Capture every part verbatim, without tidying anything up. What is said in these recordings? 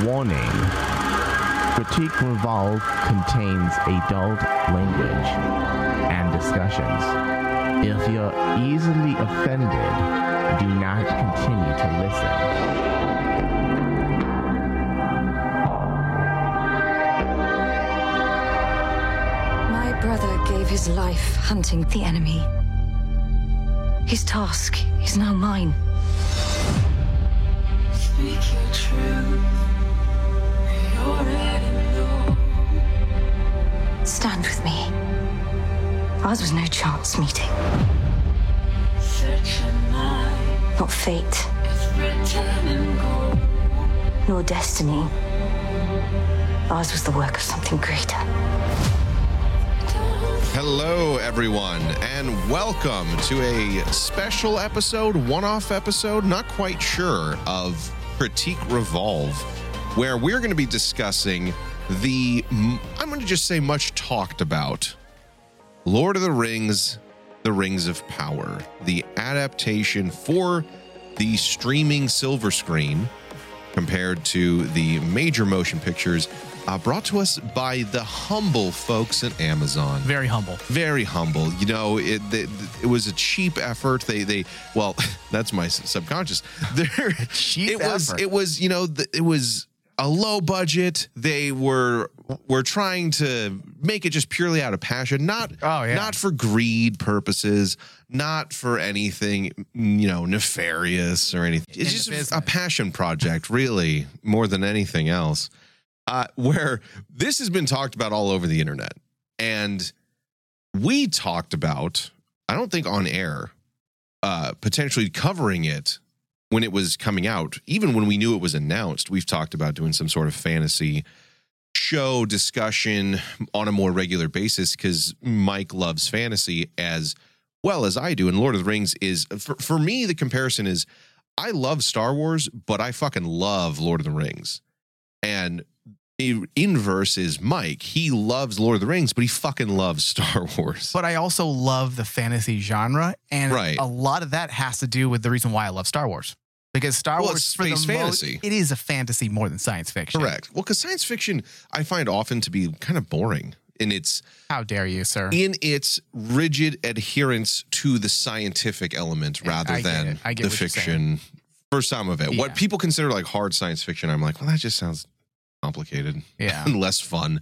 Warning. Critique Revolve contains adult language and discussions. If you're easily offended, do not continue to listen. Gave his life hunting the enemy. His task is now mine. Speak your truth. You're already. Stand with me. Ours was no chance meeting. Search your mind. Not fate. It's written in gold. Nor destiny. Ours was the work of something greater. Hello, everyone, and welcome to a special episode, one-off episode, not quite sure, of Critique Revolve, where we're going to be discussing the, I'm going to just say much talked about, Lord of the Rings, The Rings of Power, the adaptation for the streaming silver screen compared to the major motion pictures. Uh, brought to us by the humble folks at Amazon. Very humble. Very humble. You know, it it, it was a cheap effort. They they well, that's my subconscious. cheap it effort. was it was you know the, it was a low budget. They were were trying to make it just purely out of passion, not oh, yeah. not for greed purposes, not for anything you know nefarious or anything. It's In just a passion project, really, more than anything else. Uh, where this has been talked about all over the internet, and we talked about, I don't think on air, uh, potentially covering it when it was coming out. Even when we knew it was announced, we've talked about doing some sort of fantasy show discussion on a more regular basis because Mike loves fantasy as well as I do. And Lord of the Rings is, for, for me, the comparison is I love Star Wars, but I fucking love Lord of the Rings. And inverse is Mike. He loves Lord of the Rings, but he fucking loves Star Wars. But I also love the fantasy genre, and right. a lot of that has to do with the reason why I love Star Wars. Because Star well, Wars it's space fantasy. Most, it is a fantasy more than science fiction. Correct. Well, because science fiction I find often to be kind of boring in its how dare you, sir? In its rigid adherence to the scientific element and rather I than the fiction first time of it. Yeah. What people consider like hard science fiction, I'm like, well, that just sounds complicated, yeah, and less fun.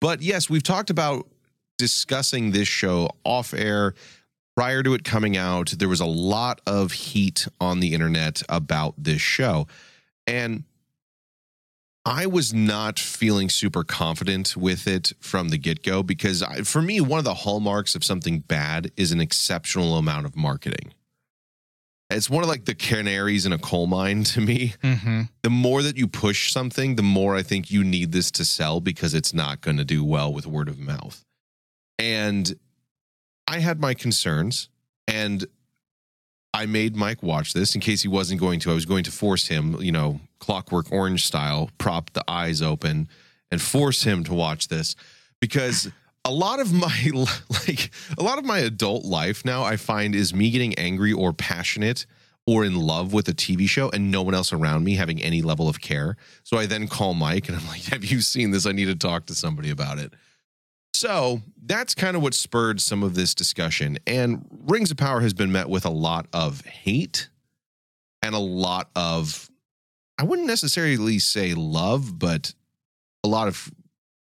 But yes, we've talked about discussing this show off air prior to it coming out. There was a lot of heat on the internet about this show, and I was not feeling super confident with it from the get-go because I, for me, one of the hallmarks of something bad is an exceptional amount of marketing. It's more like the canaries in a coal mine to me. Mm-hmm. The more that you push something, the more I think you need this to sell because it's not going to do well with word of mouth. And I had my concerns, and I made Mike watch this in case he wasn't going to. I was going to force him, you know, Clockwork Orange style, prop the eyes open and force him to watch this because a lot of my like a lot of my adult life now I find is me getting angry or passionate or in love with a T V show and no one else around me having any level of care. So I then call Mike and I'm like, have you seen this? I need to talk to somebody about it. So that's kind of what spurred some of this discussion. And Rings of Power has been met with a lot of hate and a lot of, I wouldn't necessarily say love, but a lot of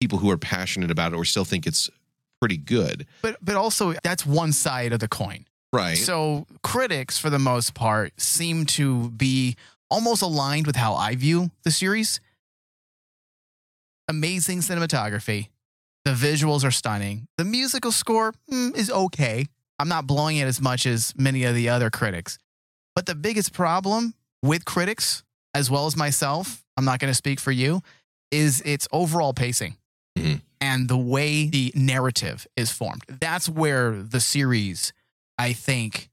people who are passionate about it or still think it's pretty good. But but also that's one side of the coin. Right. So critics, for the most part, seem to be almost aligned with how I view the series. Amazing cinematography. The visuals are stunning. The musical score mm, is okay. I'm not blowing it as much as many of the other critics. But the biggest problem with critics, as well as myself, I'm not going to speak for you, is its overall pacing. Mm-hmm. And the way the narrative is formed. That's where the series, I think,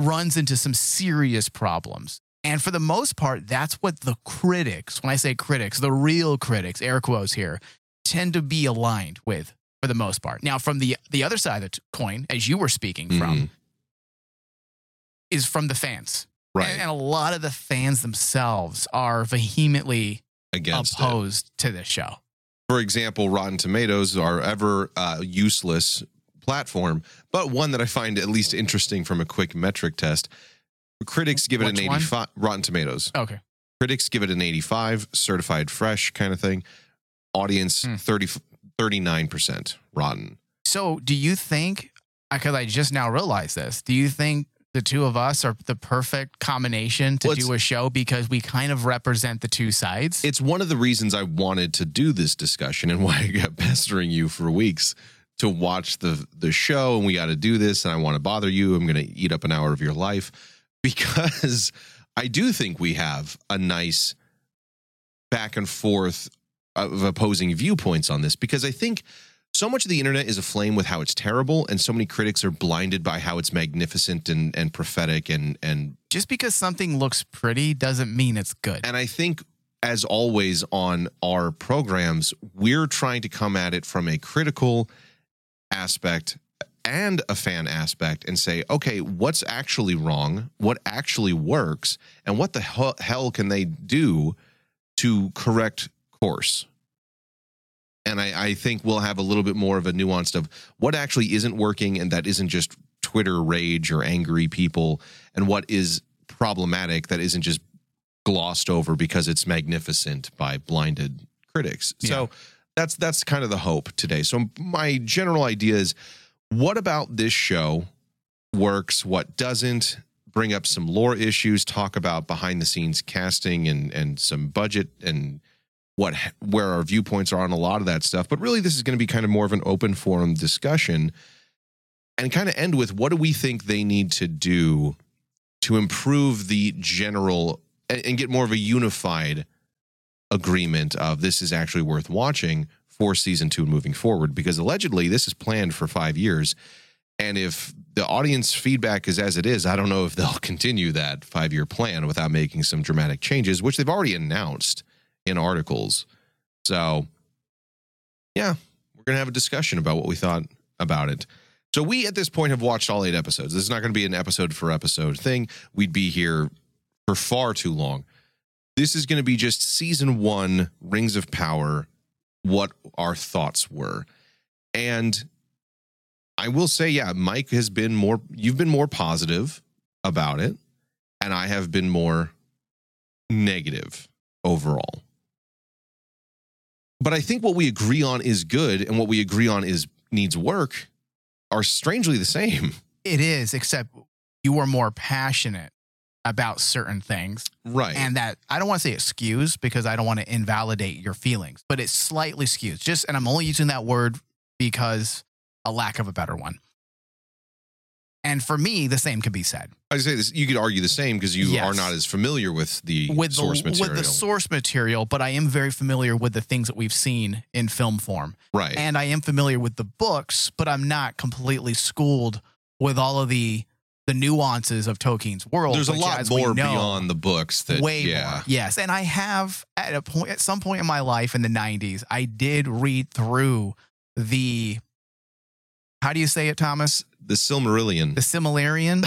runs into some serious problems. And for the most part, that's what the critics, when I say critics, the real critics, air quotes here, tend to be aligned with for the most part. Now, from the, the other side of the coin, as you were speaking mm-hmm. from, is from the fans. Right. And, and a lot of the fans themselves are vehemently against opposed it. to this show. For example, Rotten Tomatoes, our ever uh, useless platform, but one that I find at least interesting from a quick metric test. Critics give it Which an eighty-five. One? Rotten Tomatoes. Okay. Critics give it an eighty-five, certified fresh kind of thing. Audience, hmm. thirty, thirty-nine percent rotten. So do you think, because I just now realized this, do you think the two of us are the perfect combination to well, do a show because we kind of represent the two sides? It's one of the reasons I wanted to do this discussion and why I got pestering you for weeks to watch the, the show, and we got to do this, and I want to bother you. I'm going to eat up an hour of your life because I do think we have a nice back and forth of opposing viewpoints on this, because I think so much of the internet is aflame with how it's terrible, and so many critics are blinded by how it's magnificent and, and prophetic. And, and just because something looks pretty doesn't mean it's good. And I think, as always on our programs, we're trying to come at it from a critical aspect and a fan aspect and say, okay, what's actually wrong? What actually works? And what the hell can they do to correct course? And I, I think we'll have a little bit more of a nuance of what actually isn't working, and that isn't just Twitter rage or angry people, and what is problematic that isn't just glossed over because it's magnificent by blinded critics. Yeah. So that's that's kind of the hope today. So my general idea is, what about this show works, what doesn't? Bring up some lore issues, talk about behind-the-scenes casting and and some budget and what where our viewpoints are on a lot of that stuff. But really, this is going to be kind of more of an open forum discussion, and kind of end with, what do we think they need to do to improve the general and, and get more of a unified agreement of this is actually worth watching for season two moving forward, because allegedly this is planned for five years. And if the audience feedback is as it is, I don't know if they'll continue that five-year plan without making some dramatic changes, which they've already announced in articles. So yeah, we're going to have a discussion about what we thought about it. So we at this point have watched all eight episodes. This is not going to be an episode for episode thing. We'd be here for far too long. This is going to be just season one, Rings of Power, what our thoughts were. And I will say, yeah, Mike has been more, you've been more positive about it, and I have been more negative overall. But I think what we agree on is good, and what we agree on is needs work are strangely the same. It is, except you are more passionate about certain things. Right. And that, I don't want to say it skews, because I don't want to invalidate your feelings, but it slightly skews. Just, and I'm only using that word because a lack of a better one. And for me, the same could be said. I say this, you could argue the same because you yes. are not as familiar with the with source the, material. With the source material, but I am very familiar with the things that we've seen in film form. Right. And I am familiar with the books, but I'm not completely schooled with all of the the nuances of Tolkien's world. There's a lot more beyond the books that way yeah. more. Yes. And I have at a point at some point in my life in the nineties, I did read through the how do you say it, Thomas? The Silmarillion. The Silmarillion.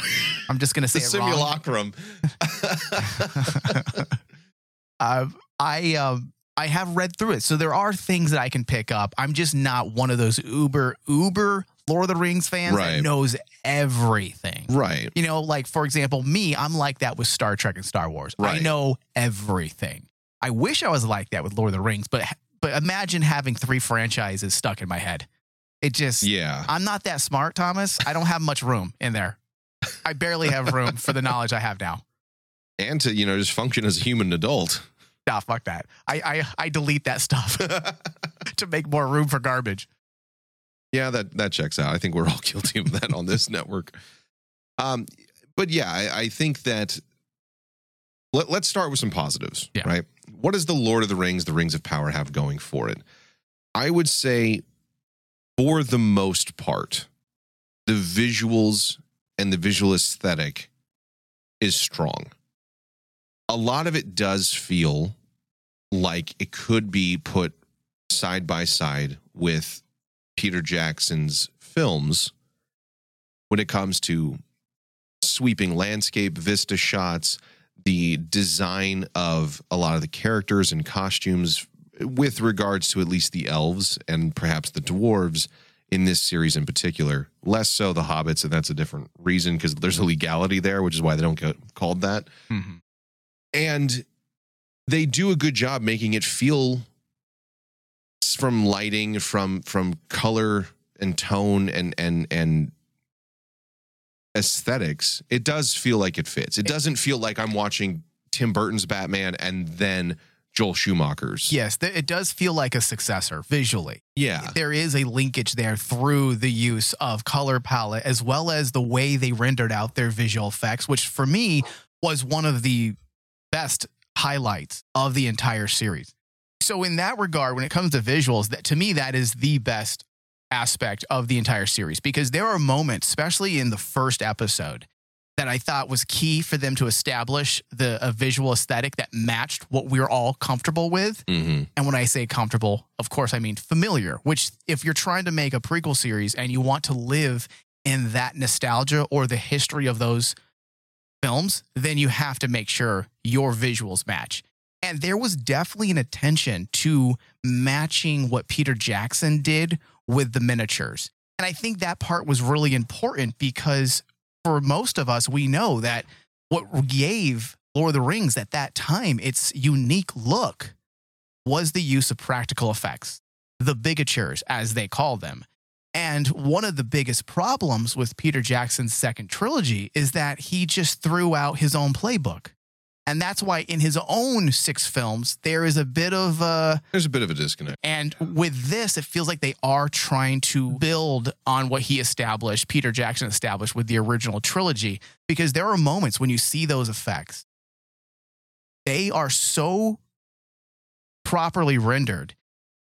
I'm just going to say it wrong. Simulacrum. uh, I uh, I have read through it. So there are things that I can pick up. I'm just not one of those uber, uber Lord of the Rings fans right. that knows everything. Right. You know, like, for example, me, I'm like that with Star Trek and Star Wars. Right. I know everything. I wish I was like that with Lord of the Rings, but but imagine having three franchises stuck in my head. It just, yeah. I'm not that smart, Thomas. I don't have much room in there. I barely have room for the knowledge I have now. And to, you know, just function as a human adult. Nah, fuck that. I I, I delete that stuff to make more room for garbage. Yeah, that, that checks out. I think we're all guilty of that on this network. Um, But yeah, I, I think that let, let's start with some positives, yeah. right? What does the Lord of the Rings, the Rings of Power have going for it? I would say, for the most part, the visuals and the visual aesthetic is strong. A lot of it does feel like it could be put side by side with Peter Jackson's films when it comes to sweeping landscape, vista shots, the design of a lot of the characters and costumes with regards to at least the elves and perhaps the dwarves in this series in particular, less so the hobbits, and that's a different reason because there's a legality there, which is why they don't get called that. Mm-hmm. And they do a good job making it feel, from lighting, from from color and tone and and and aesthetics, it does feel like it fits. It doesn't feel like I'm watching Tim Burton's Batman and then Joel Schumacher's. Yes, th- it does feel like a successor visually. Yeah. There is a linkage there through the use of color palette as well as the way they rendered out their visual effects, which for me was one of the best highlights of the entire series. So in that regard, when it comes to visuals, that to me, that is the best aspect of the entire series, because there are moments, especially in the first episode, that I thought was key for them to establish the a visual aesthetic that matched what we were all comfortable with. Mm-hmm. And when I say comfortable, of course, I mean familiar, which if you're trying to make a prequel series and you want to live in that nostalgia or the history of those films, then you have to make sure your visuals match. And there was definitely an attention to matching what Peter Jackson did with the miniatures. And I think that part was really important because for most of us, we know that what gave Lord of the Rings at that time its unique look was the use of practical effects, the bigotures, as they call them. And one of the biggest problems with Peter Jackson's second trilogy is that he just threw out his own playbook. And that's why in his own six films, there is a bit of a... There's a bit of a disconnect. And with this, it feels like they are trying to build on what he established, Peter Jackson established with the original trilogy, because there are moments when you see those effects. They are so properly rendered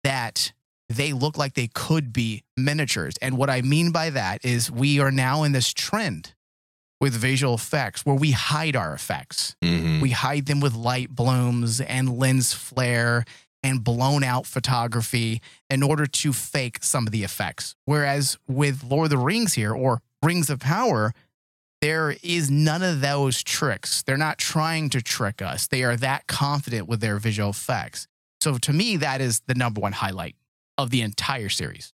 that they look like they could be miniatures. And what I mean by that is we are now in this trend with visual effects where we hide our effects. Mm-hmm. We hide them with light blooms and lens flare and blown out photography in order to fake some of the effects. Whereas with Lord of the Rings here, or Rings of Power, there is none of those tricks. They're not trying to trick us. They are that confident with their visual effects. So to me, that is the number one highlight of the entire series.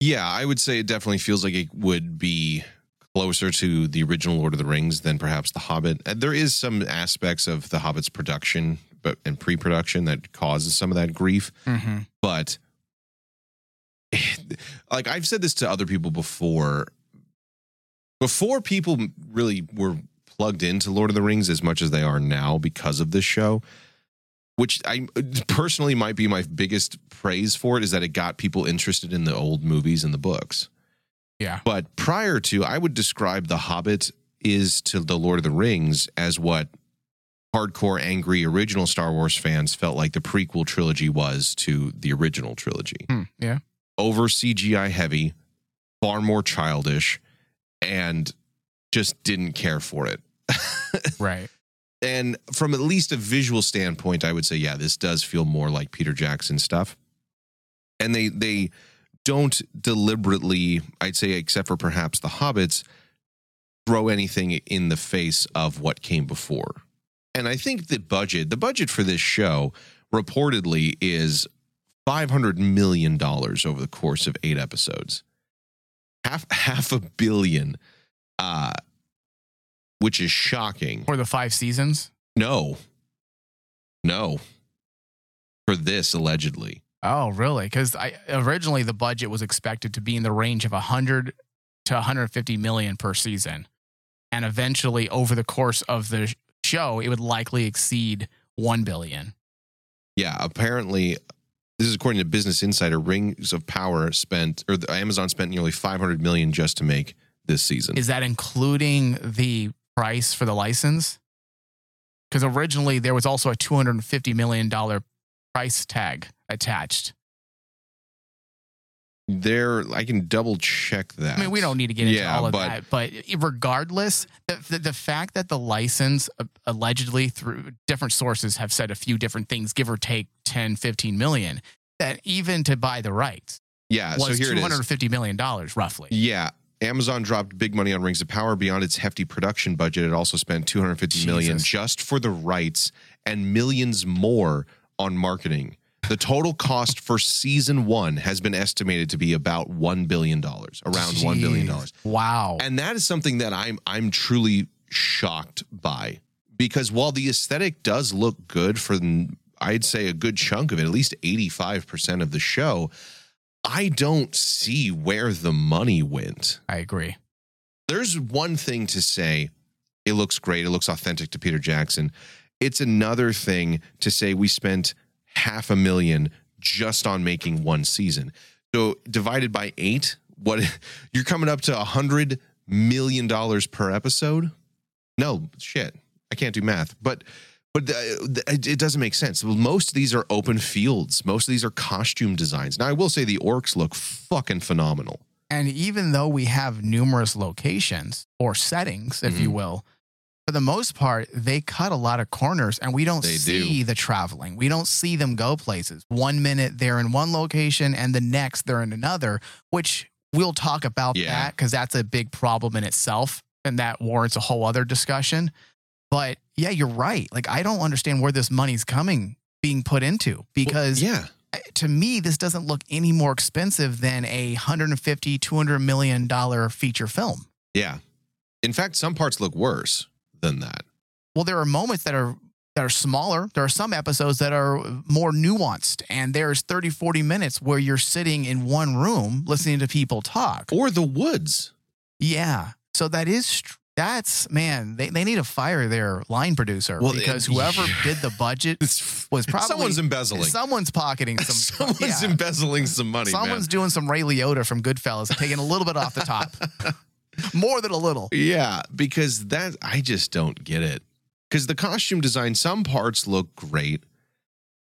Yeah, I would say it definitely feels like it would be closer to the original Lord of the Rings than perhaps The Hobbit. There is some aspects of The Hobbit's production but and pre-production that causes some of that grief. Mm-hmm. But like I've said this to other people before, before people really were plugged into Lord of the Rings as much as they are now because of this show, which I personally might be my biggest praise for it, is that it got people interested in the old movies and the books. Yeah. But prior to, I would describe The Hobbit is to the Lord of the Rings as what hardcore, angry, original Star Wars fans felt like the prequel trilogy was to the original trilogy. Hmm, yeah. Over C G I heavy, far more childish, and just didn't care for it. Right. And from at least a visual standpoint, I would say, yeah, this does feel more like Peter Jackson stuff. And they they... don't deliberately, I'd say, except for perhaps the Hobbits, throw anything in the face of what came before. And I think the budget, the budget for this show reportedly is five hundred million dollars over the course of eight episodes. Half, half a billion, uh, which is shocking. For the five seasons? No. No. For this, allegedly. Oh, really? Because I originally the budget was expected to be in the range of one hundred to one hundred fifty million per season, and eventually, over the course of the show, it would likely exceed one billion. Yeah, apparently, this is according to Business Insider. Rings of Power spent, or Amazon spent nearly five hundred million just to make this season. Is that including the price for the license? Because originally there was also a two hundred fifty million dollars price tag attached. There, I can double check that. I mean, we don't need to get into yeah, all of but, that, but regardless, the, the the fact that the license allegedly, through different sources, have said a few different things, give or take ten, fifteen million, that even to buy the rights, yeah, was so here two hundred fifty million dollars roughly. Yeah, Amazon dropped big money on Rings of Power. Beyond its hefty production budget, it also spent two hundred fifty million dollars just for the rights and millions more on marketing. The total cost for season one has been estimated to be about one billion dollars, around Jeez. one billion dollars. Wow. And that is something that I'm I'm truly shocked by, because while the aesthetic does look good for, I'd say, a good chunk of it, at least eighty-five percent of the show, I don't see where the money went. I agree. There's one thing to say, it looks great, it looks authentic to Peter Jackson. It's another thing to say we spent half a million just on making one season. So divided by eight, what you're coming up to a hundred million dollars per episode. No shit, I can't do math, but but the, the, it doesn't make sense. Most of these are open fields. Most of these are costume designs. Now I will say the orcs look fucking phenomenal. And even though we have numerous locations or settings, if mm-hmm. you will, for the most part, they cut a lot of corners, and we don't they see do. the traveling. We don't see them go places. One minute they're in one location and the next they're in another, which we'll talk about yeah. that, because that's a big problem in itself, and that warrants a whole other discussion. But yeah, you're right. Like, I don't understand where this money's coming, being put into, because well, yeah. to me, this doesn't look any more expensive than a one hundred fifty, two hundred million dollars feature film. Yeah. In fact, some parts look worse than that. Well, there are moments that are that are smaller. There are some episodes that are more nuanced, and there's thirty, forty minutes where you're sitting in one room listening to people talk. Or the woods. Yeah. So that is that's man, they, they need to fire their line producer, well, because it, whoever yeah. did the budget was probably someone's embezzling. Someone's pocketing some someone's yeah. embezzling some money. Someone's man. doing some Ray Liotta from Goodfellas, taking a little bit off the top. More than a little. Yeah, because that, I just don't get it. Because the costume design, some parts look great,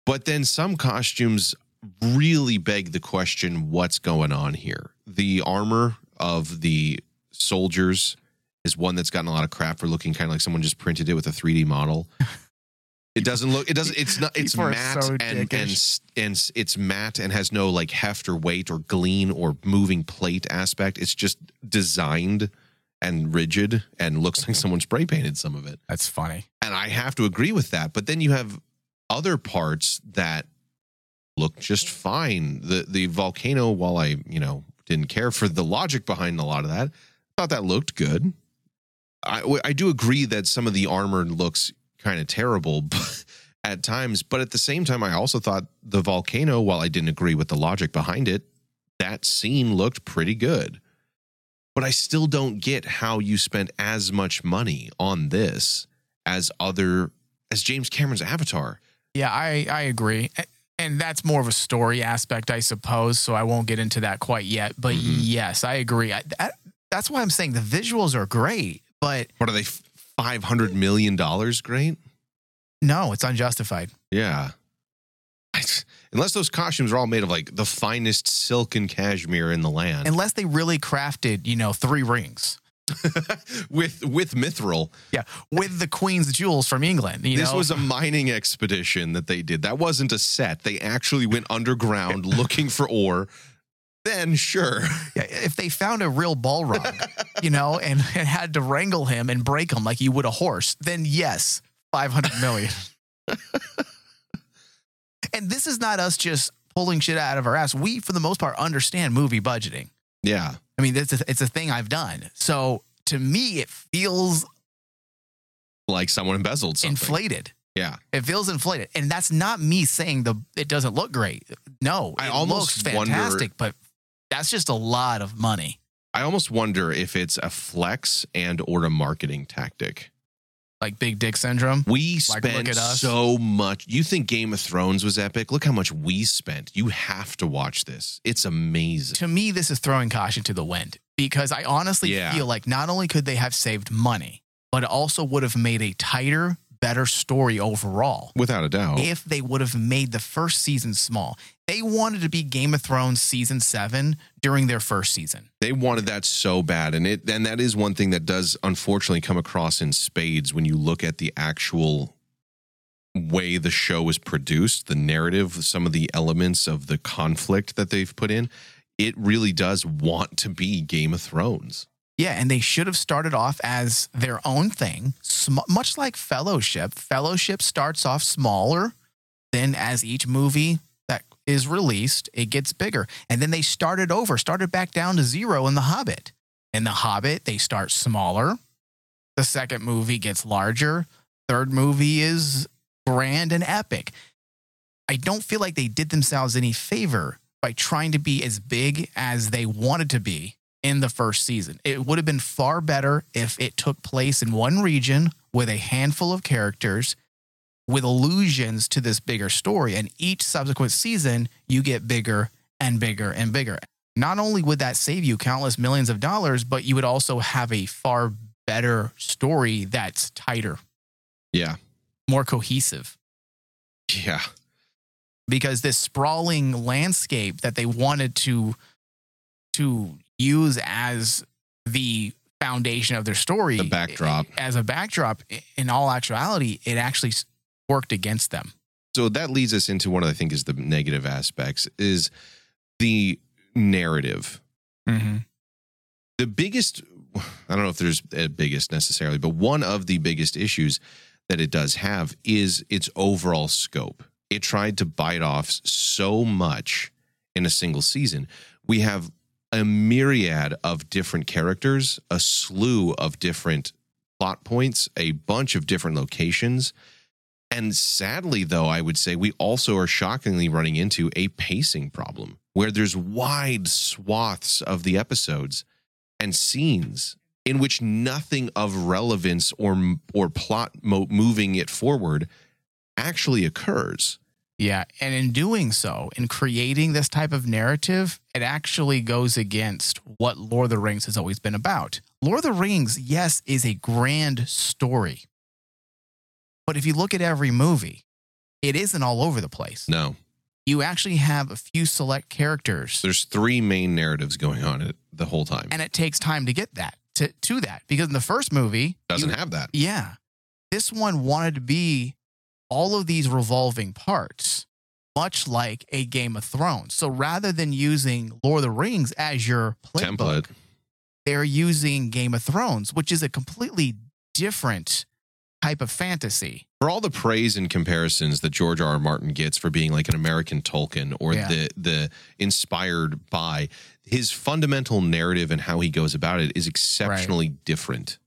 but then some costumes really beg the question, what's going on here? The armor of the soldiers is one that's gotten a lot of crap for looking kind of like someone just printed it with a three D model. It doesn't look, it doesn't, it's not, it's People matte so and, and and it's matte and has no like heft or weight or glean or moving plate aspect. It's just designed and rigid and looks like someone spray painted some of it. That's funny. And I have to agree with that. But then you have other parts that look just fine. The, the volcano, while I, you know, didn't care for the logic behind a lot of that, I thought that looked good. I, I do agree that some of the armor looks kind of terrible but, at times, but at the same time, I also thought the volcano, while I didn't agree with the logic behind it, that scene looked pretty good. But I still don't get how you spent as much money on this as other as James Cameron's Avatar. Yeah, I, I agree. And that's more of a story aspect, I suppose, so I won't get into that quite yet. But mm-hmm. yes, I agree. I, that, that's why I'm saying the visuals are great, but... What are they... F- five hundred million dollars great? No, it's unjustified. Yeah. I, unless those costumes are all made of like the finest silk and cashmere in the land. Unless they really crafted, you know, three rings. with with mithril. Yeah, with the Queen's jewels from England. You this know? was a mining expedition that they did. That wasn't a set. They actually went underground looking for ore. Then sure. Yeah, if they found a real Balrog, you know, and, and had to wrangle him and break him like you would a horse, then yes, five hundred million. And this is not us just pulling shit out of our ass. We, for the most part, understand movie budgeting. Yeah. I mean, it's a, it's a thing I've done. So to me, it feels like someone embezzled something. Inflated. Yeah. It feels inflated. And that's not me saying the it doesn't look great. No, it I almost looks fantastic, wonder- but that's just a lot of money. I almost wonder if it's a flex and or a marketing tactic. Like big dick syndrome? We like spent so much. You think Game of Thrones was epic? Look how much we spent. You have to watch this. It's amazing. To me, this is throwing caution to the wind, because I honestly yeah. feel like not only could they have saved money, but it also would have made a tighter, better story overall. Without a doubt. If they would have made the first season small. They wanted to be Game of Thrones season seven during their first season. They wanted that so bad. And it and that is one thing that does unfortunately come across in spades when you look at the actual way the show is produced, the narrative, some of the elements of the conflict that they've put in. it really does want to be Game of Thrones. Yeah, and they should have started off as their own thing, sm- much like Fellowship. Fellowship starts off smaller, then as each movie that is released, it gets bigger. And then they started over, started back down to zero in The Hobbit. In The Hobbit, they start smaller. The second movie gets larger. Third movie is grand and epic. I don't feel like they did themselves any favor by trying to be as big as they wanted to be in the first season. It would have been far better if it took place in one region with a handful of characters with allusions to this bigger story. And each subsequent season, you get bigger and bigger and bigger. Not only would that save you countless millions of dollars, but you would also have a far better story that's tighter. Yeah. More cohesive. Yeah. Because this sprawling landscape that they wanted to to use as the foundation of their story, the backdrop, as a backdrop, in all actuality, it actually worked against them. So that leads us into one of, I think, is the negative aspects, is the narrative. Mm-hmm. The biggest, I don't know if there's a biggest necessarily, but one of the biggest issues that it does have is its overall scope. It tried to bite off so much in a single season. We have a myriad of different characters, a slew of different plot points, a bunch of different locations. And sadly, though, I would say we also are shockingly running into a pacing problem where there's wide swaths of the episodes and scenes in which nothing of relevance or or plot mo- moving it forward actually occurs. Yeah, and in doing so, in creating this type of narrative, it actually goes against what Lord of the Rings has always been about. Lord of the Rings, yes, is a grand story. But if you look at every movie, it isn't all over the place. No. You actually have a few select characters. There's three main narratives going on the whole time. And it takes time to get that, to, to that. Because in the first movie... Doesn't you, have that. Yeah. This one wanted to be all of these revolving parts, much like a Game of Thrones. So rather than using Lord of the Rings as your playbook, template, they're using Game of Thrones, which is a completely different type of fantasy. For all the praise and comparisons that George R. R. Martin gets for being like an American Tolkien or yeah. the the inspired by, his fundamental narrative and how he goes about it is exceptionally right. different.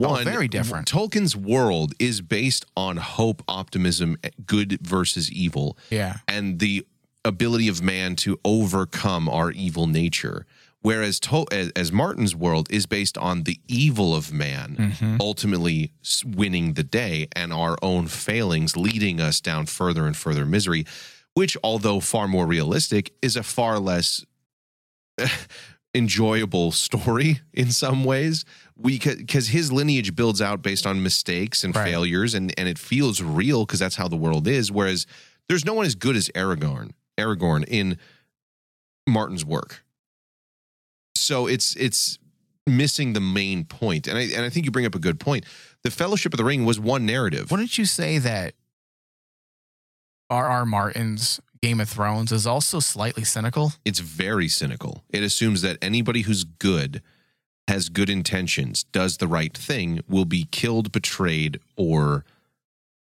One, oh, very different. Tolkien's world is based on hope, optimism, good versus evil. Yeah. And the ability of man to overcome our evil nature. Whereas Tol- as, as Martin's world is based on the evil of man, mm-hmm. ultimately winning the day and our own failings leading us down further and further misery, which, although far more realistic, is a far less... enjoyable story in some ways, we because his lineage builds out based on mistakes and right. failures, and and it feels real because that's how the world is. Whereas there's no one as good as Aragorn, Aragorn in Martin's work. So it's it's missing the main point, and I and I think you bring up a good point. The Fellowship of the Ring was one narrative. Wouldn't you say that R R. Martin's Game of Thrones is also slightly cynical? It's very cynical. It assumes that anybody who's good, has good intentions, does the right thing, will be killed, betrayed, or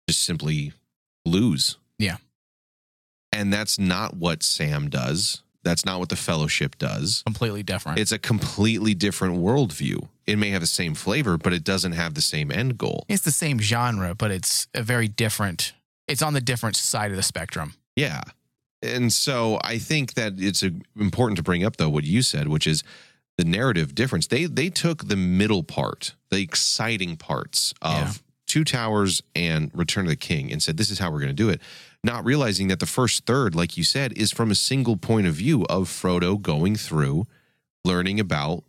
just simply lose. Yeah. And that's not what Sam does. That's not what the Fellowship does. Completely different. It's a completely different worldview. It may have the same flavor, but it doesn't have the same end goal. It's the same genre, but it's a very different, it's on the different side of the spectrum. Yeah. And so I think that it's important to bring up, though, what you said, which is the narrative difference. They they took the middle part, the exciting parts of yeah. Two Towers and Return of the King and said, this is how we're going to do it. Not realizing that the first third, like you said, is from a single point of view of Frodo going through, learning about,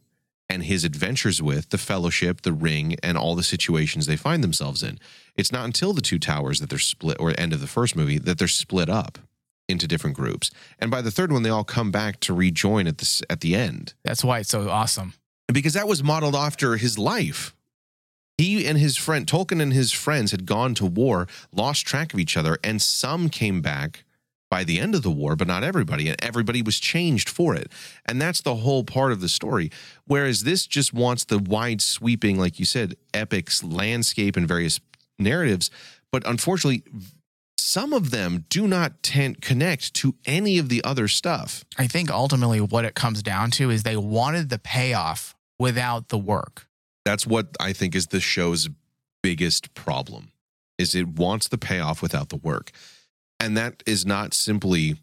and his adventures with the Fellowship, the Ring, and all the situations they find themselves in. It's not until the Two Towers that they're split, or end of the first movie, that they're split up into different groups. And by the third one, they all come back to rejoin at the, at the end. That's why it's so awesome. Because that was modeled after his life. He and his friend, Tolkien and his friends had gone to war, lost track of each other, and some came back by the end of the war, but not everybody. And everybody was changed for it. And that's the whole part of the story. Whereas this just wants the wide sweeping, like you said, epics, landscape, and various narratives. But unfortunately, some of them do not tend connect to any of the other stuff. I think ultimately what it comes down to is they wanted the payoff without the work. That's what I think is the show's biggest problem, is it wants the payoff without the work. And that is not simply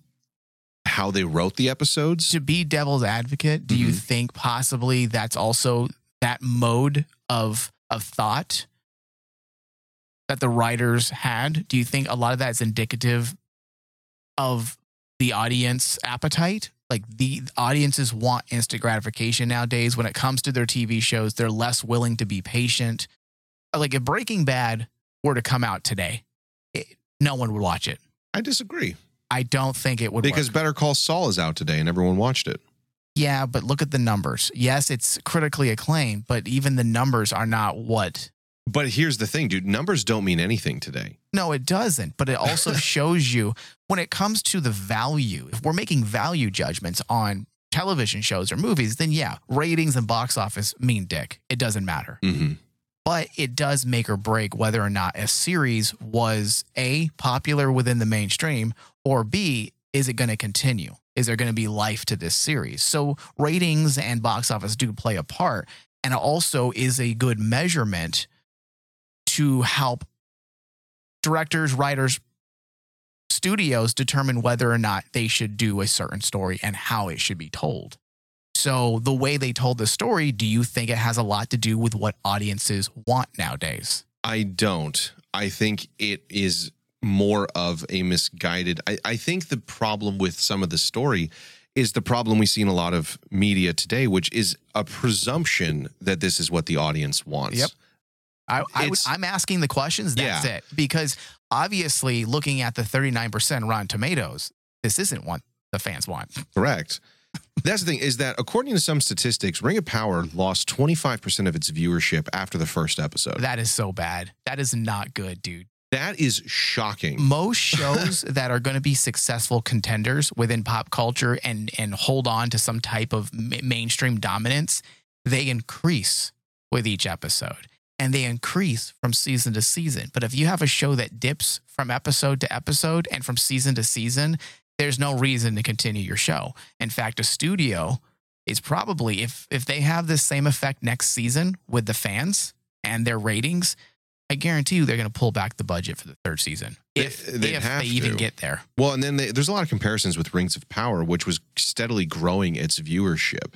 how they wrote the episodes. To be devil's advocate, do mm-hmm. you think possibly that's also that mode of of thought that the writers had? Do you think a lot of that is indicative of the audience appetite? Like, the audiences want instant gratification nowadays. When it comes to their T V shows, they're less willing to be patient. Like, if Breaking Bad were to come out today, it, no one would watch it. I disagree. I don't think it would because work. Better Call Saul is out today and everyone watched it. Yeah, but look at the numbers. Yes, it's critically acclaimed, but even the numbers are not what... But here's the thing, dude. Numbers don't mean anything today. No, it doesn't. But it also shows you when it comes to the value. If we're making value judgments on television shows or movies, then yeah, ratings and box office mean dick. It doesn't matter. Mm-hmm. But it does make or break whether or not a series was A, popular within the mainstream, or B, is it going to continue? Is there going to be life to this series? So ratings and box office do play a part, and it also is a good measurement to help directors, writers, studios determine whether or not they should do a certain story and how it should be told. So the way they told the story, do you think it has a lot to do with what audiences want nowadays? I don't. I think it is more of a misguided. I, I think the problem with some of the story is the problem we see in a lot of media today, which is a presumption that this is what the audience wants. Yep. I, I would, I'm asking the questions. That's yeah. it. Because obviously looking at the thirty-nine percent Rotten Tomatoes, this isn't what the fans want. Correct. That's the thing, is that according to some statistics, Ring of Power lost twenty-five percent of its viewership after the first episode. That is so bad. That is not good, dude. That is shocking. Most shows that are going to be successful contenders within pop culture and, and hold on to some type of ma- mainstream dominance, they increase with each episode. And they increase from season to season. But if you have a show that dips from episode to episode and from season to season, there's no reason to continue your show. In fact, a studio is probably, if if they have this same effect next season with the fans and their ratings, I guarantee you they're going to pull back the budget for the third season. If, they, if they even to. get there. Well, and then they, there's a lot of comparisons with Rings of Power, which was steadily growing its viewership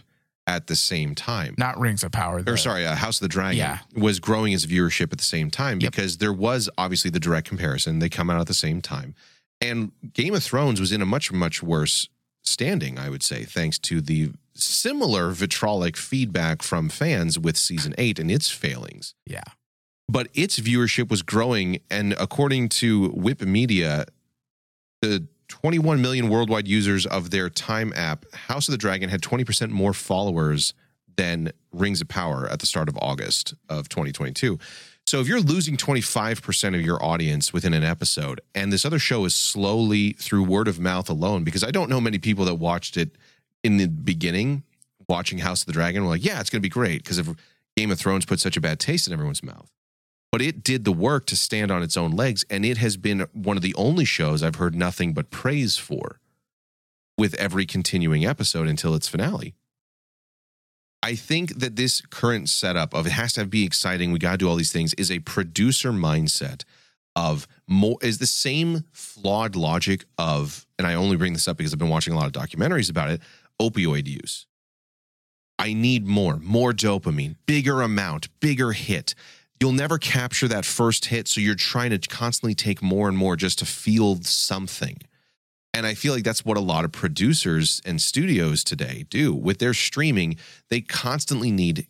at the same time. Not Rings of Power. Though. Or sorry, uh, House of the Dragon yeah. was growing its viewership at the same time yep. because there was obviously the direct comparison. They come out at the same time. And Game of Thrones was in a much, much worse standing, I would say, thanks to the similar vitriolic feedback from fans with season eight and its failings. Yeah. But its viewership was growing. And according to Whip Media, the twenty-one million worldwide users of their Time app, House of the Dragon had twenty percent more followers than Rings of Power at the start of August of twenty twenty-two. So if you're losing twenty-five percent of your audience within an episode, and this other show is slowly through word of mouth alone, because I don't know many people that watched it in the beginning, watching House of the Dragon, were like, yeah, it's going to be great because if Game of Thrones put such a bad taste in everyone's mouth. But it did the work to stand on its own legs, and it has been one of the only shows I've heard nothing but praise for with every continuing episode until its finale. I think that this current setup of it has to be exciting, we got to do all these things, is a producer mindset of more, is the same flawed logic of, and I only bring this up because I've been watching a lot of documentaries about it, opioid use. I need more, more dopamine, bigger amount, bigger hit. You'll never capture that first hit, so you're trying to constantly take more and more just to feel something. And I feel like that's what a lot of producers and studios today do. With their streaming, they constantly need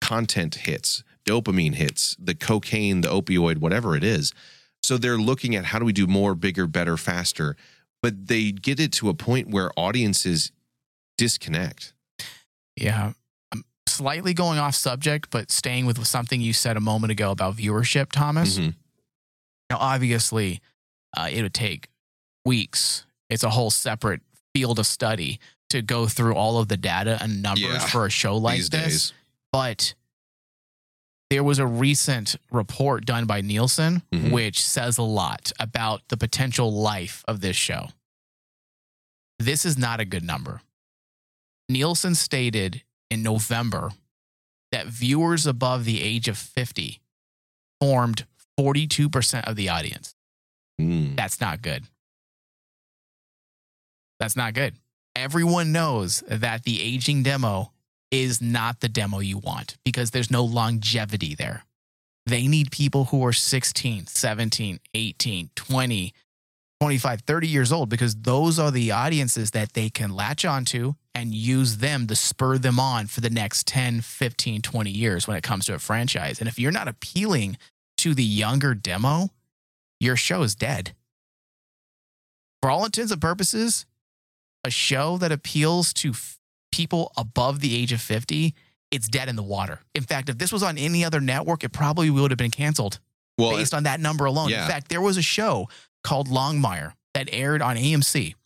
content hits, dopamine hits, the cocaine, the opioid, whatever it is. So they're looking at how do we do more, bigger, better, faster. But they get it to a point where audiences disconnect. Yeah. Slightly going off subject, but staying with something you said a moment ago about viewership, Thomas. Mm-hmm. Now, obviously, uh, it would take weeks it's a whole separate field of study to go through all of the data and numbers yeah, for a show like this. Days. But there was a recent report done by Nielsen, mm-hmm. which says a lot about the potential life of this show. This is not a good number. Nielsen stated in November that viewers above the age of fifty formed forty-two percent of the audience. Mm. That's not good. That's not good. Everyone knows that the aging demo is not the demo you want because there's no longevity there. They need people who are sixteen, seventeen, eighteen, twenty, twenty-five, thirty years old because those are the audiences that they can latch onto and use them to spur them on for the next ten, fifteen, twenty years when it comes to a franchise. And if you're not appealing to the younger demo, your show is dead. For all intents and purposes, a show that appeals to f- people above the age of fifty, it's dead in the water. In fact, if this was on any other network, it probably would have been canceled well, based it, on that number alone. Yeah. In fact, there was a show called Longmire that aired on A M C.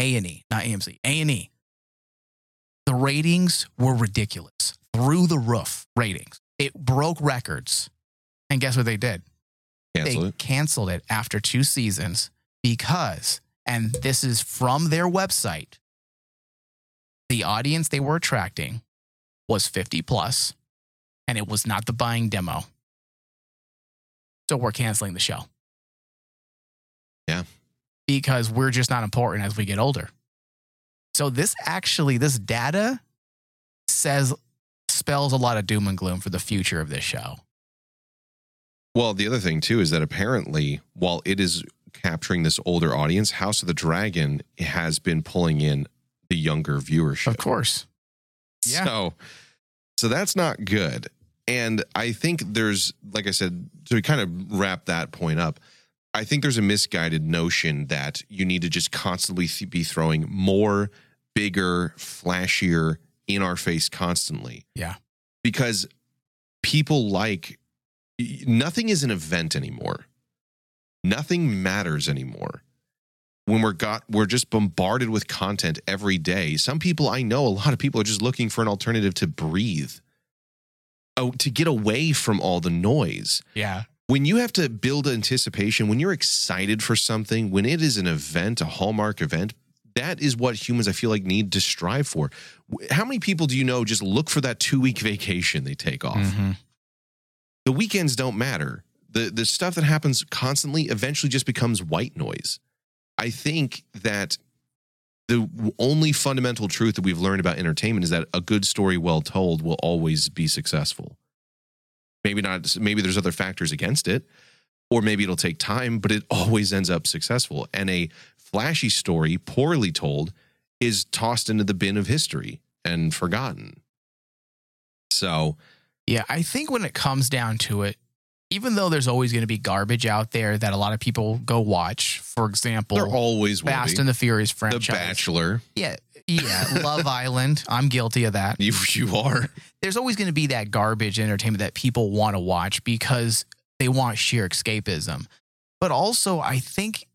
A and E, not A M C. A and E. The ratings were ridiculous. Through the roof ratings. It broke records. And guess what they did? Cancel they it. canceled it after two seasons because, and this is from their website, the audience they were attracting was fifty plus, and it was not the buying demo. So we're canceling the show. Yeah. Because we're just not important as we get older. So this actually, this data says, spells a lot of doom and gloom for the future of this show. Well, the other thing, too, is that apparently, while it is capturing this older audience, House of the Dragon has been pulling in the younger viewership. Of course. Yeah. So, so that's not good. And I think there's, like I said, to kind of wrap that point up, I think there's a misguided notion that you need to just constantly th- be throwing more, bigger, flashier in our face constantly. Yeah. Because people like... Nothing is an event anymore. Nothing matters anymore. When we're got, we're just bombarded with content every day. Some people I know, a lot of people are just looking for an alternative to breathe. Oh, to get away from all the noise. Yeah. When you have to build anticipation, when you're excited for something, when it is an event, a Hallmark event, that is what humans, I feel like, need to strive for. How many people do you know just look for that two-week vacation they take off? Mm-hmm. The weekends don't matter. The the stuff that happens constantly eventually just becomes white noise. I think that the only fundamental truth that we've learned about entertainment is that a good story well told will always be successful. Maybe not. Maybe there's other factors against it, or maybe it'll take time, but it always ends up successful. And a flashy story, poorly told, is tossed into the bin of history and forgotten. So... Yeah, I think when it comes down to it, even though there's always going to be garbage out there that a lot of people go watch, for example, there always will be. Fast and the Furious franchise. The Bachelor. Yeah, yeah. Love Island. I'm guilty of that. You, you are. There's always going to be that garbage entertainment that people want to watch because they want sheer escapism. But also, I think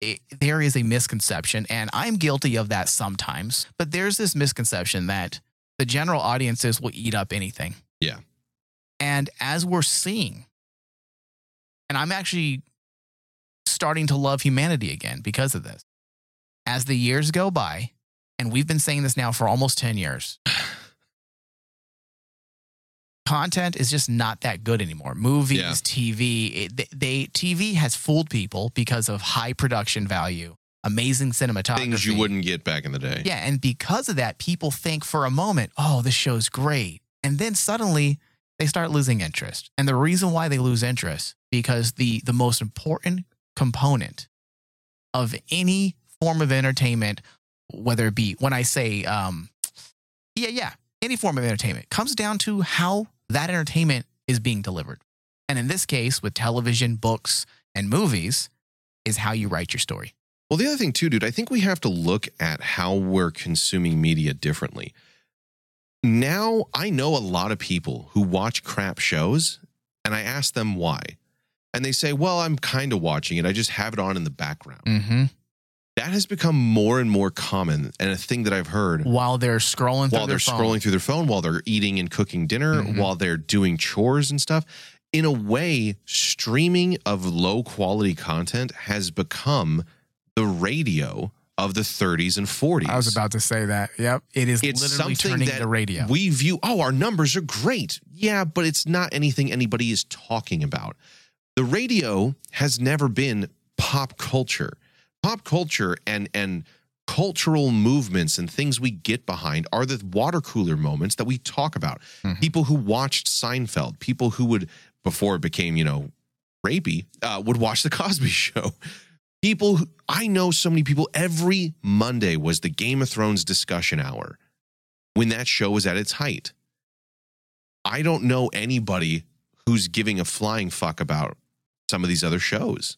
it, there is a misconception, and I'm guilty of that sometimes, but there's this misconception that the general audiences will eat up anything. Yeah. And as we're seeing, and I'm actually starting to love humanity again because of this, as the years go by, and we've been saying this now for almost ten years, content is just not that good anymore. Movies, yeah. T V, it, they T V has fooled people because of high production value, amazing cinematography. Things you wouldn't get back in the day. Yeah, and because of that, people think for a moment, oh, this show's great. And then suddenly they start losing interest. And the reason why they lose interest, because the, the most important component of any form of entertainment, whether it be when I say, um, yeah, yeah, any form of entertainment comes down to how that entertainment is being delivered. And in this case, with television, books, and movies, is how you write your story. Well, the other thing too, dude, I think we have to look at how we're consuming media differently. Now, I know a lot of people who watch crap shows, and I ask them why. And they say, well, I'm kind of watching it. I just have it on in the background. Mm-hmm. that has become more and more common and a thing that I've heard. While they're scrolling through while their they're phone. scrolling through their phone, while they're eating and cooking dinner, mm-hmm. while they're doing chores and stuff. In a way, streaming of low quality content has become the radio of the thirties and forties. I was about to say that. Yep. It is it's literally turning that the radio. We view, oh, our numbers are great. Yeah, but it's not anything anybody is talking about. The radio has never been pop culture. Pop culture and and cultural movements and things we get behind are the water cooler moments that we talk about. Mm-hmm. People who watched Seinfeld, people who would, before it became, you know, rapey, uh, would watch The Cosby Show. People, who, I know so many people, every Monday was the Game of Thrones discussion hour when that show was at its height. I don't know anybody who's giving a flying fuck about some of these other shows.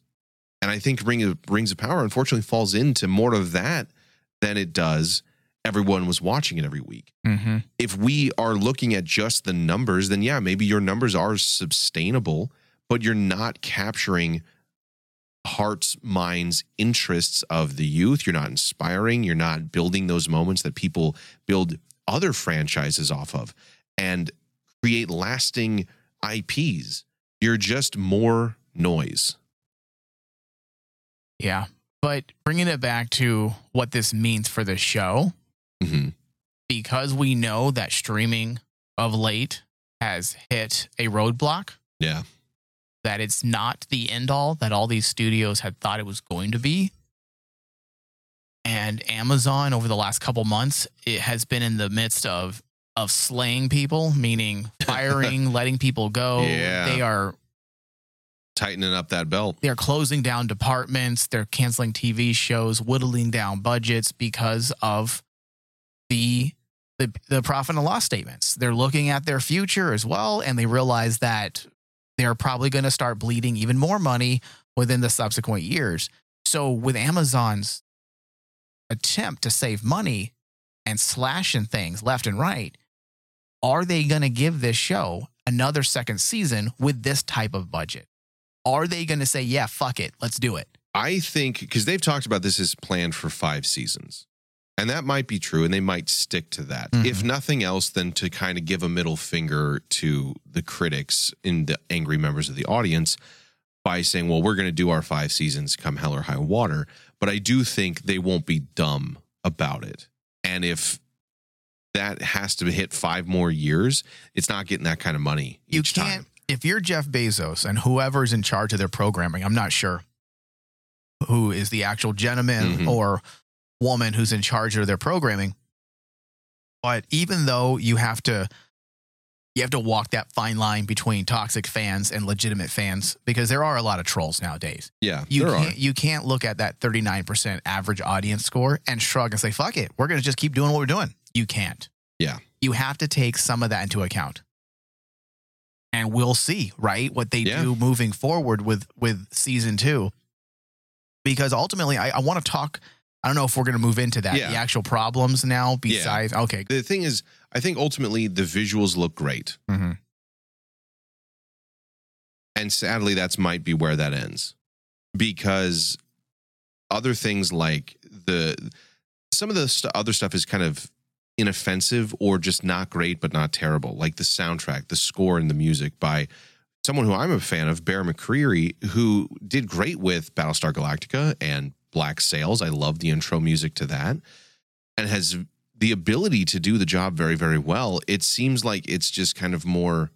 And I think Ring of, Rings of Power, unfortunately, falls into more of that than it does everyone was watching it every week. Mm-hmm. If we are looking at just the numbers, then yeah, maybe your numbers are sustainable, but you're not capturing hearts, minds, interests of the youth. You're not inspiring. You're not building those moments that people build other franchises off of and create lasting I Ps. You're just more noise. Yeah, but bringing it back to what this means for the show, mm-hmm. because we know that streaming of late has hit a roadblock. Yeah, that it's not the end all that all these studios had thought it was going to be. And Amazon over the last couple months, it has been in the midst of of slaying people, meaning firing, letting people go. Yeah. They are tightening up that belt. They're closing down departments. They're canceling T V shows, whittling down budgets because of the, the, the profit and loss statements. They're looking at their future as well. And they realize that they're probably going to start bleeding even more money within the subsequent years. So with Amazon's attempt to save money and slashing things left and right, are they going to give this show another second season with this type of budget? Are they going to say, yeah, fuck it, let's do it? I think, because they've talked about this is planned for five seasons. And that might be true, and they might stick to that. Mm-hmm. If nothing else, then to kind of give a middle finger to the critics and the angry members of the audience by saying, well, we're going to do our five seasons come hell or high water. But I do think they won't be dumb about it. And if that has to hit five more years, it's not getting that kind of money each you can't, time. If you're Jeff Bezos and whoever's in charge of their programming, I'm not sure who is the actual gentleman mm-hmm. or woman who's in charge of their programming. But even though you have to, you have to walk that fine line between toxic fans and legitimate fans, because there are a lot of trolls nowadays. Yeah, you there can't, are. You can't look at that thirty-nine percent average audience score and shrug and say, fuck it, we're going to just keep doing what we're doing. You can't. Yeah. You have to take some of that into account. And we'll see, right, what they yeah. do moving forward with, with season two. Because ultimately, I, I want to talk, I don't know if we're going to move into that, yeah. the actual problems now besides, yeah. okay. The thing is, I think ultimately the visuals look great. Mm-hmm. And sadly, that's might be where that ends. Because other things like the, some of the st- other stuff is kind of inoffensive or just not great but not terrible, like the soundtrack, the score and the music by someone who I'm a fan of, Bear McCreary, who did great with Battlestar Galactica and Black Sails. I love the intro music to that and has the ability to do the job very, very well. It seems like it's just kind of more,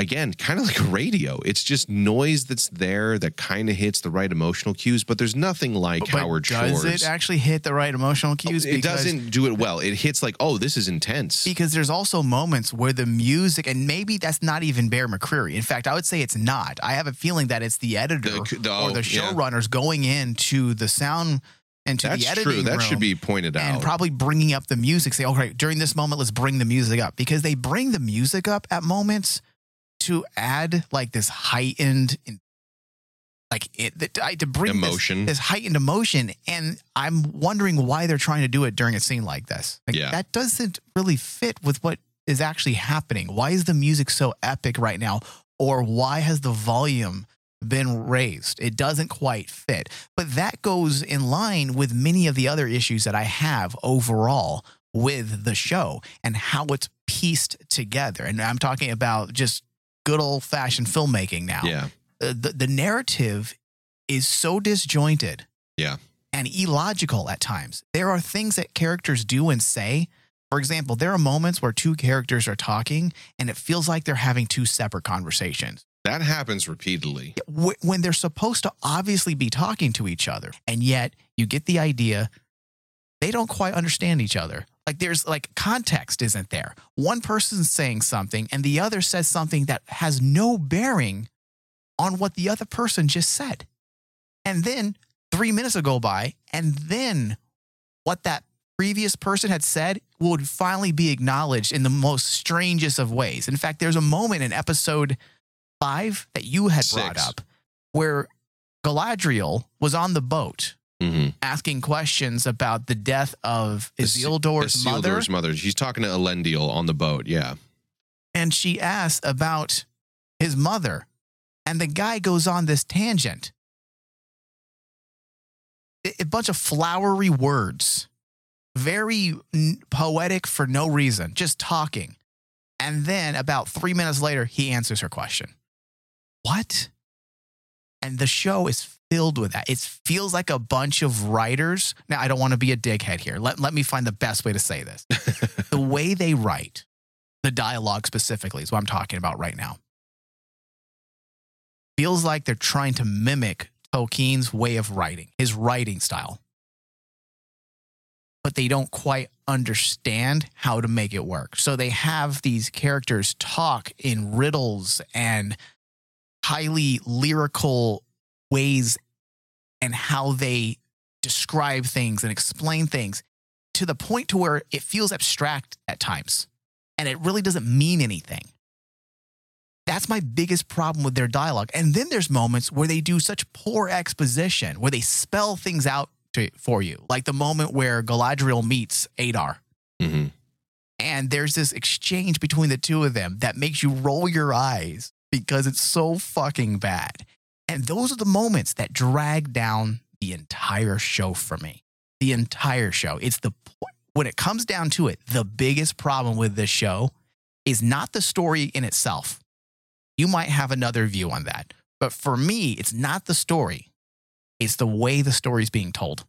again, kind of like a radio. It's just noise that's there that kind of hits the right emotional cues, but there's nothing like but Howard does Shores. Does it actually hit the right emotional cues? Oh, it doesn't do it well. It hits like, oh, this is intense. Because there's also moments where the music, and maybe that's not even Bear McCreary. In fact, I would say it's not. I have a feeling that it's the editor the, the, oh, or the showrunners yeah. going into the sound into that's the editing true. That room should be pointed out. And probably bringing up the music. Say, okay, during this moment, let's bring the music up. Because they bring the music up at moments to add like this heightened, like it, to bring emotion. This, this heightened emotion, and I'm wondering why they're trying to do it during a scene like this. Like yeah. that doesn't really fit with what is actually happening. Why is the music so epic right now, or why has the volume been raised. It doesn't quite fit. But that goes in line with many of the other issues that I have overall with the show and how it's pieced together. And I'm talking about just good old-fashioned filmmaking now. Yeah. Uh, the, the narrative is so disjointed. Yeah. And illogical at times. There are things that characters do and say. For example, there are moments where two characters are talking and it feels like they're having two separate conversations. That happens repeatedly. When they're supposed to obviously be talking to each other. And yet you get the idea they don't quite understand each other. Like there's like context isn't there. One person's saying something and the other says something that has no bearing on what the other person just said. And then three minutes will go by and then what that previous person had said would finally be acknowledged in the most strangest of ways. In fact, there's a moment in episode five that you had Six. brought up where Galadriel was on the boat mm-hmm. asking questions about the death of Isildur's mother. Isildur's mother. She's talking to Elendil on the boat. Yeah. And she asked about his mother and the guy goes on this tangent. A bunch of flowery words. Very n- poetic for no reason, just talking. And then about three minutes later, he answers her question. What? And the show is filled with that. It feels like a bunch of writers. Now, I don't want to be a dickhead here. Let, let me find the best way to say this. The way they write, the dialogue specifically is what I'm talking about right now. Feels like they're trying to mimic Tolkien's way of writing, his writing style. But they don't quite understand how to make it work. So they have these characters talk in riddles and highly lyrical ways and how they describe things and explain things to the point to where it feels abstract at times and it really doesn't mean anything. That's my biggest problem with their dialogue. And then there's moments where they do such poor exposition, where they spell things out for you, like the moment where Galadriel meets Adar mm-hmm. and there's this exchange between the two of them that makes you roll your eyes because it's so fucking bad. And those are the moments that drag down the entire show for me. The entire show. It's the when it comes down to it, the biggest problem with this show is not the story in itself. You might have another view on that, but for me, it's not the story. It's the way the story is being told.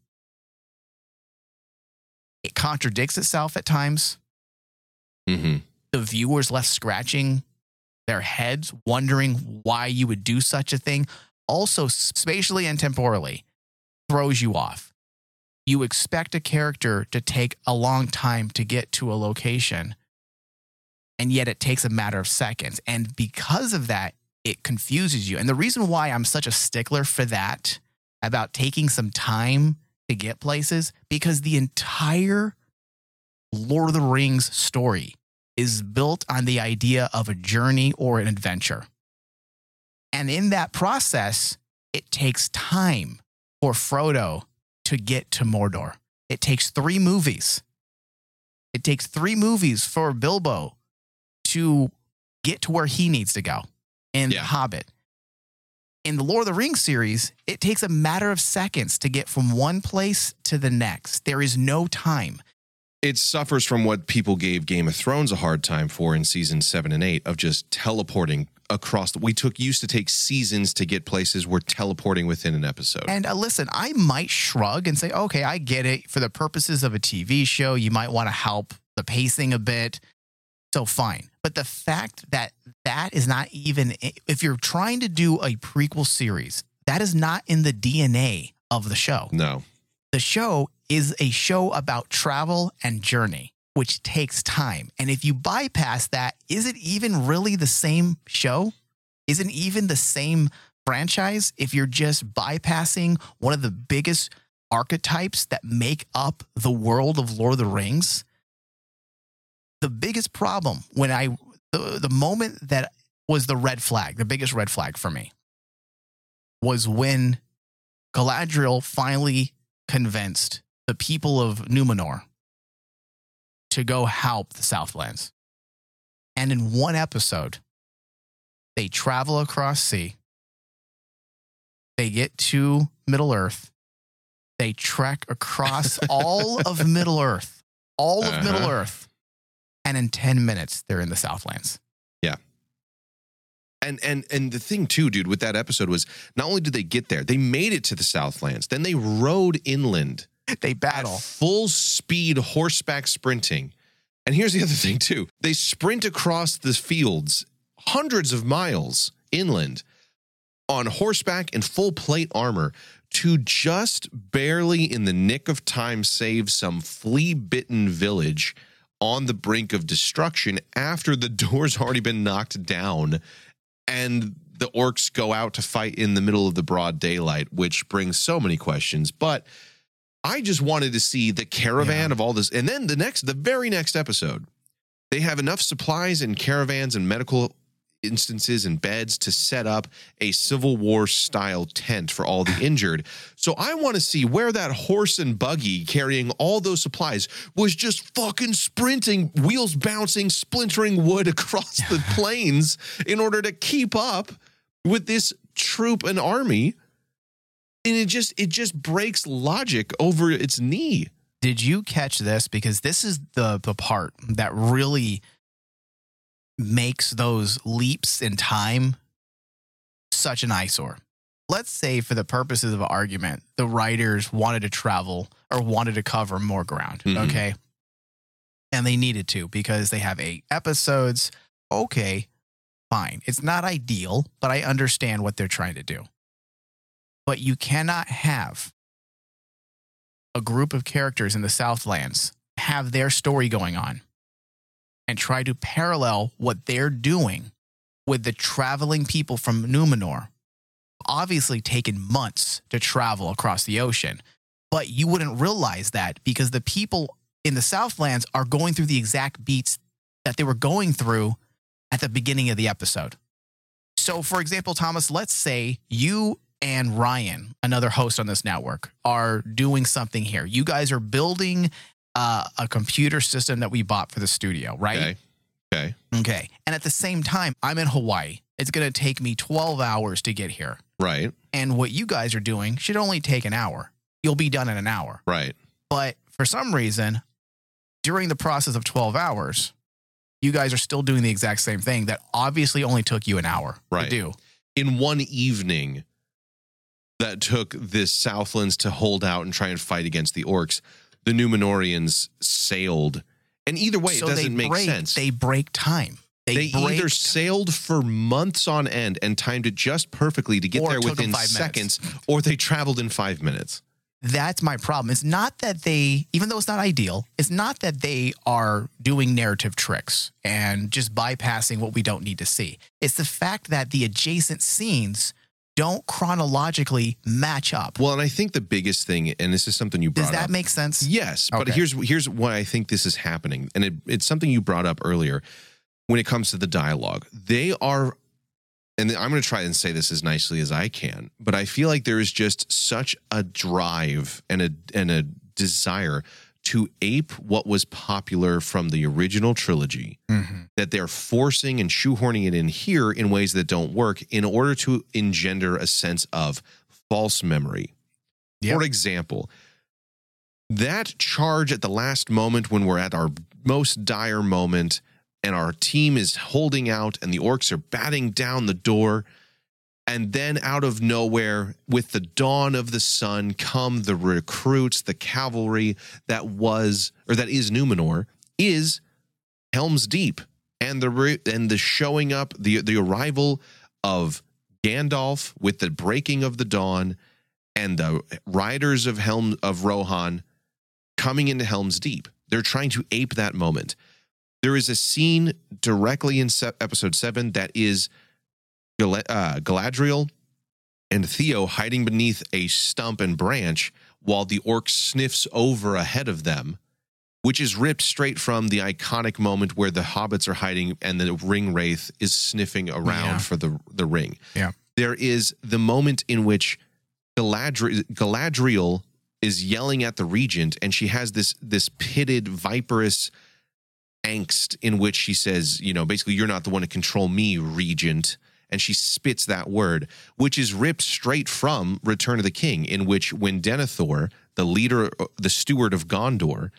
It contradicts itself at times. Mm-hmm. The viewer's left scratching their heads, wondering why you would do such a thing. Also, spatially and temporally, throws you off. You expect a character to take a long time to get to a location, and yet it takes a matter of seconds. And because of that, it confuses you. And the reason why I'm such a stickler for that about taking some time to get places, because the entire Lord of the Rings story is built on the idea of a journey or an adventure. And in that process, it takes time for Frodo to get to Mordor. It takes three movies. It takes three movies for Bilbo to get to where he needs to go in yeah. The Hobbit. In the Lord of the Rings series, it takes a matter of seconds to get from one place to the next. There is no time. It suffers from what people gave Game of Thrones a hard time for in season seven and eight of just teleporting across. The, we took used to take seasons to get places. We're teleporting within an episode. And uh, listen, I might shrug and say, okay, I get it. For the purposes of a T V show, you might want to help the pacing a bit. So fine. But the fact that that is not even, if you're trying to do a prequel series, that is not in the D N A of the show. No. The show is a show about travel and journey, which takes time. And if you bypass that, is it even really the same show? Is it even the same franchise if you're just bypassing one of the biggest archetypes that make up the world of Lord of the Rings? The biggest problem when I, the, the moment that was the red flag, the biggest red flag for me was when Galadriel finally convinced the people of Numenor to go help the Southlands. And in one episode, they travel across sea, They get to Middle Earth. They trek across all of Middle Earth, all of uh-huh. Middle Earth, and in ten minutes they're in the Southlands. Yeah, and and and the thing too, dude, with that episode was not only did they get there, they made it to the Southlands. Then they rode inland. They battle at full speed, horseback sprinting. And here's the other thing too: they sprint across the fields, hundreds of miles inland, on horseback in full plate armor, to just barely in the nick of time save some flea-bitten village on the brink of destruction after the door's already been knocked down, and the orcs go out to fight in the middle of the broad daylight, which brings so many questions. But I just wanted to see the caravan yeah. of all this. And then the next, the very next episode, they have enough supplies and caravans and medical instances and beds to set up a Civil War style tent for all the injured. So I want to see where that horse and buggy carrying all those supplies was just fucking sprinting, wheels bouncing, splintering wood across the plains in order to keep up with this troop and army. And it just it just breaks logic over its knee. Did you catch this? Because this is the the part that really makes those leaps in time such an eyesore. Let's say, for the purposes of argument, the writers wanted to travel or wanted to cover more ground, mm-hmm. okay? And they needed to because they have eight episodes. Okay, fine. It's not ideal, but I understand what they're trying to do. But you cannot have a group of characters in the Southlands have their story going on and try to parallel what they're doing with the traveling people from Numenor. Obviously taken months to travel across the ocean, but you wouldn't realize that because the people in the Southlands are going through the exact beats that they were going through at the beginning of the episode. So, for example, Thomas, let's say you and Ryan, another host on this network, are doing something here. You guys are building Uh, a computer system that we bought for the studio, right? Okay. Okay. Okay. And at the same time, I'm in Hawaii. It's going to take me twelve hours to get here. Right. And what you guys are doing should only take an hour. You'll be done in an hour. Right. But for some reason, during the process of twelve hours, you guys are still doing the exact same thing that obviously only took you an hour right. to do. In one evening that took this Southlands to hold out and try and fight against the orcs, the Numenorians sailed. And either way, so it doesn't break, make sense. They break time. They, they break either sailed for months on end and timed it just perfectly to get or there within seconds, minutes. Or they traveled in five minutes. That's my problem. It's not that they, even though it's not ideal, it's not that they are doing narrative tricks and just bypassing what we don't need to see. It's the fact that the adjacent scenes don't chronologically match up. Well, and I think the biggest thing, and this is something you brought up. Does that up, make sense? Yes, but okay. here's here's why I think this is happening. And it, it's something you brought up earlier when it comes to the dialogue. They are, and I'm going to try and say this as nicely as I can, but I feel like there is just such a drive and a and a desire to ape what was popular from the original trilogy, mm-hmm. that they're forcing and shoehorning it in here in ways that don't work in order to engender a sense of false memory. Yep. For example, that charge at the last moment when we're at our most dire moment and our team is holding out and the orcs are batting down the door, and then out of nowhere, with the dawn of the sun, come the recruits, the cavalry that was, or that is Numenor, is Helm's Deep. And the re- and the showing up, the, the arrival of Gandalf with the breaking of the dawn and the riders of Helm of Rohan coming into Helm's Deep. They're trying to ape that moment. There is a scene directly in se- episode seven that is Gal- uh, Galadriel and Theo hiding beneath a stump and branch while the orc sniffs over ahead of them, which is ripped straight from the iconic moment where the hobbits are hiding and the ring wraith is sniffing around yeah. for the, the ring. Yeah. There is the moment in which Galadri- Galadriel is yelling at the regent, and she has this this pitted, viperous angst in which she says, you know, basically, you're not the one to control me, regent. and she spits that word, which is ripped straight from Return of the King, in which when Denethor, the leader, the steward of Gondor,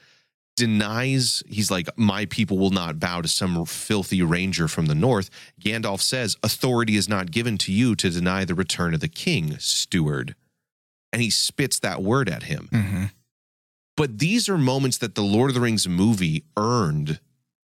denies, he's like, my people will not bow to some filthy ranger from the north. Gandalf says, authority is not given to you to deny the return of the king, steward. And he spits that word at him. Mm-hmm. But these are moments that the Lord of the Rings movie earned,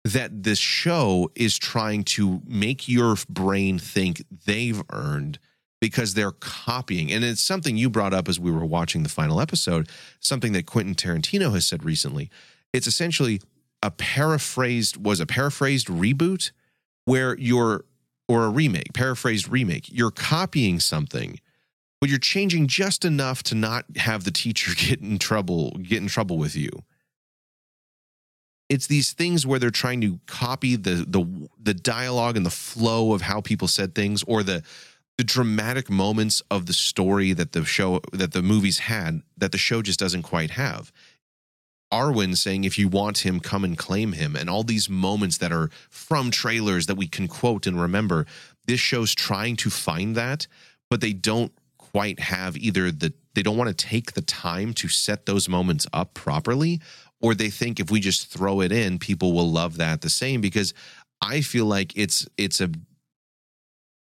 that this show is trying to make your brain think they've earned, because they're copying. And it's something you brought up as we were watching the final episode, something that Quentin Tarantino has said recently. It's essentially a paraphrased, was a paraphrased reboot where you're, or a remake, paraphrased remake. You're copying something, but you're changing just enough to not have the teacher get in trouble, get in trouble with you. It's these things where they're trying to copy the the the dialogue and the flow of how people said things, or the the dramatic moments of the story that the show, that the movies had, that the show just doesn't quite have. Arwen saying, if you want him, come and claim him. And all these moments that are from trailers that we can quote and remember. This show's trying to find that, but they don't quite have either the, they don't want to take the time to set those moments up properly, or they think if we just throw it in, people will love that the same, because I feel like it's, it's a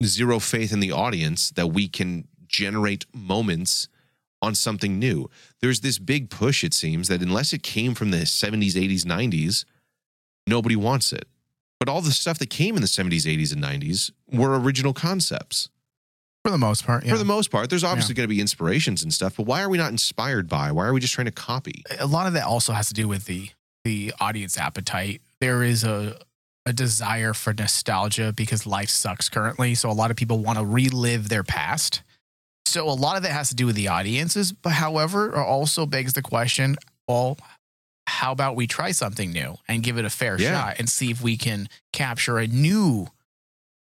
zero faith in the audience that we can generate moments on something new. There's this big push, it seems, that unless it came from the seventies, eighties, nineties, nobody wants it. But all the stuff that came in the seventies, eighties, and nineties were original concepts. For the most part, yeah. For the most part. There's obviously yeah. going to be inspirations and stuff, but why are we not inspired by? Why are we just trying to copy? A lot of that also has to do with the the audience appetite. There is a a desire for nostalgia because life sucks currently, so a lot of people want to relive their past. So a lot of that has to do with the audiences, but however, also begs the question, well, how about we try something new and give it a fair yeah. shot and see if we can capture a new,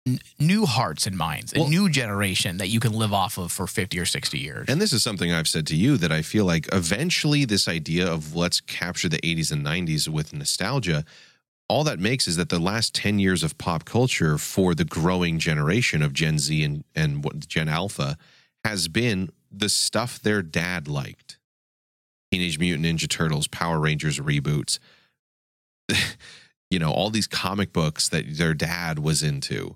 n- new hearts and minds, a well, new generation that you can live off of for fifty or sixty years. And this is something I've said to you that I feel like eventually this idea of let's capture the eighties and nineties with nostalgia, all that makes is that the last ten years of pop culture for the growing generation of Gen Z and, and what, Gen Alpha has been the stuff their dad liked. Teenage Mutant Ninja Turtles, Power Rangers reboots, you know, all these comic books that their dad was into.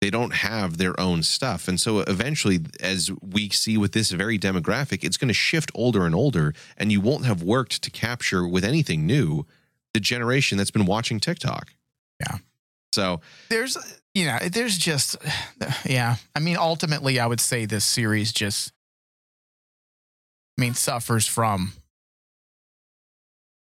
They don't have their own stuff. And so eventually, as we see with this very demographic, it's going to shift older and older, and you won't have worked to capture with anything new the generation that's been watching TikTok. Yeah. So there's... You know, there's just, yeah. I mean, ultimately, I would say this series just, I mean, suffers from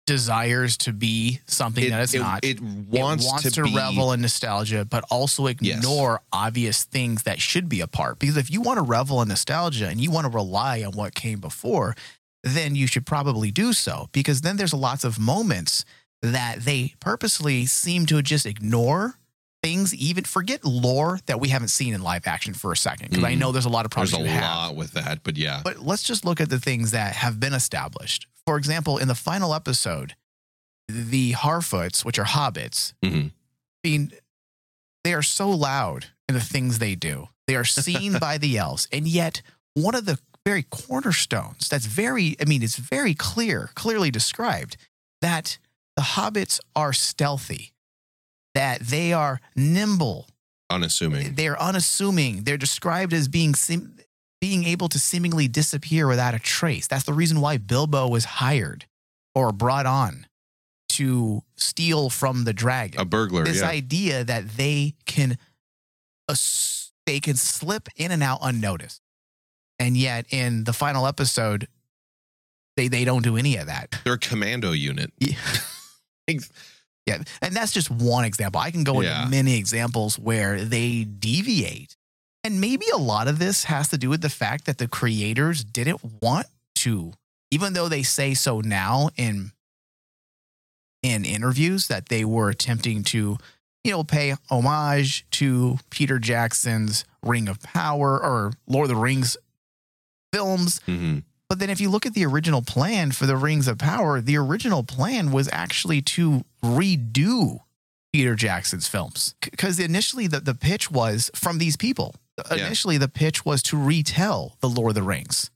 desires to be something it, that it's it, not. It wants, it wants to, to be, revel in nostalgia, but also ignore yes. obvious things that should be a part. Because if you want to revel in nostalgia and you want to rely on what came before, then you should probably do so. Because then there's lots of moments that they purposely seem to just ignore. Things, even forget lore that we haven't seen in live action for a second, because mm. I know there's a lot of problems. There's a lot with that, but yeah. But let's just look at the things that have been established. For example, in the final episode, the Harfoots, which are hobbits, mm-hmm. I mean, they are so loud in the things they do. They are seen by the elves, and yet one of the very cornerstones that's very, I mean, it's very clear, clearly described that the hobbits are stealthy. That they are nimble, unassuming. They are unassuming. They're described as being sim- being able to seemingly disappear without a trace. That's the reason why Bilbo was hired or brought on to steal from the dragon. A burglar. This yeah. idea that they can ass- they can slip in and out unnoticed, and yet in the final episode, they they don't do any of that. They're a commando unit. Yeah. Yeah, and that's just one example. I can go into yeah. many examples where they deviate. And maybe a lot of this has to do with the fact that the creators didn't want to, even though they say so now in in interviews that they were attempting to, you know, pay homage to Peter Jackson's Ring of Power or Lord of the Rings films. Mm-hmm. But then if you look at the original plan for the Rings of Power, the original plan was actually to redo Peter Jackson's films. Because initially the, the pitch was from these people. Yeah. Initially the pitch was to retell The Lord of the Rings,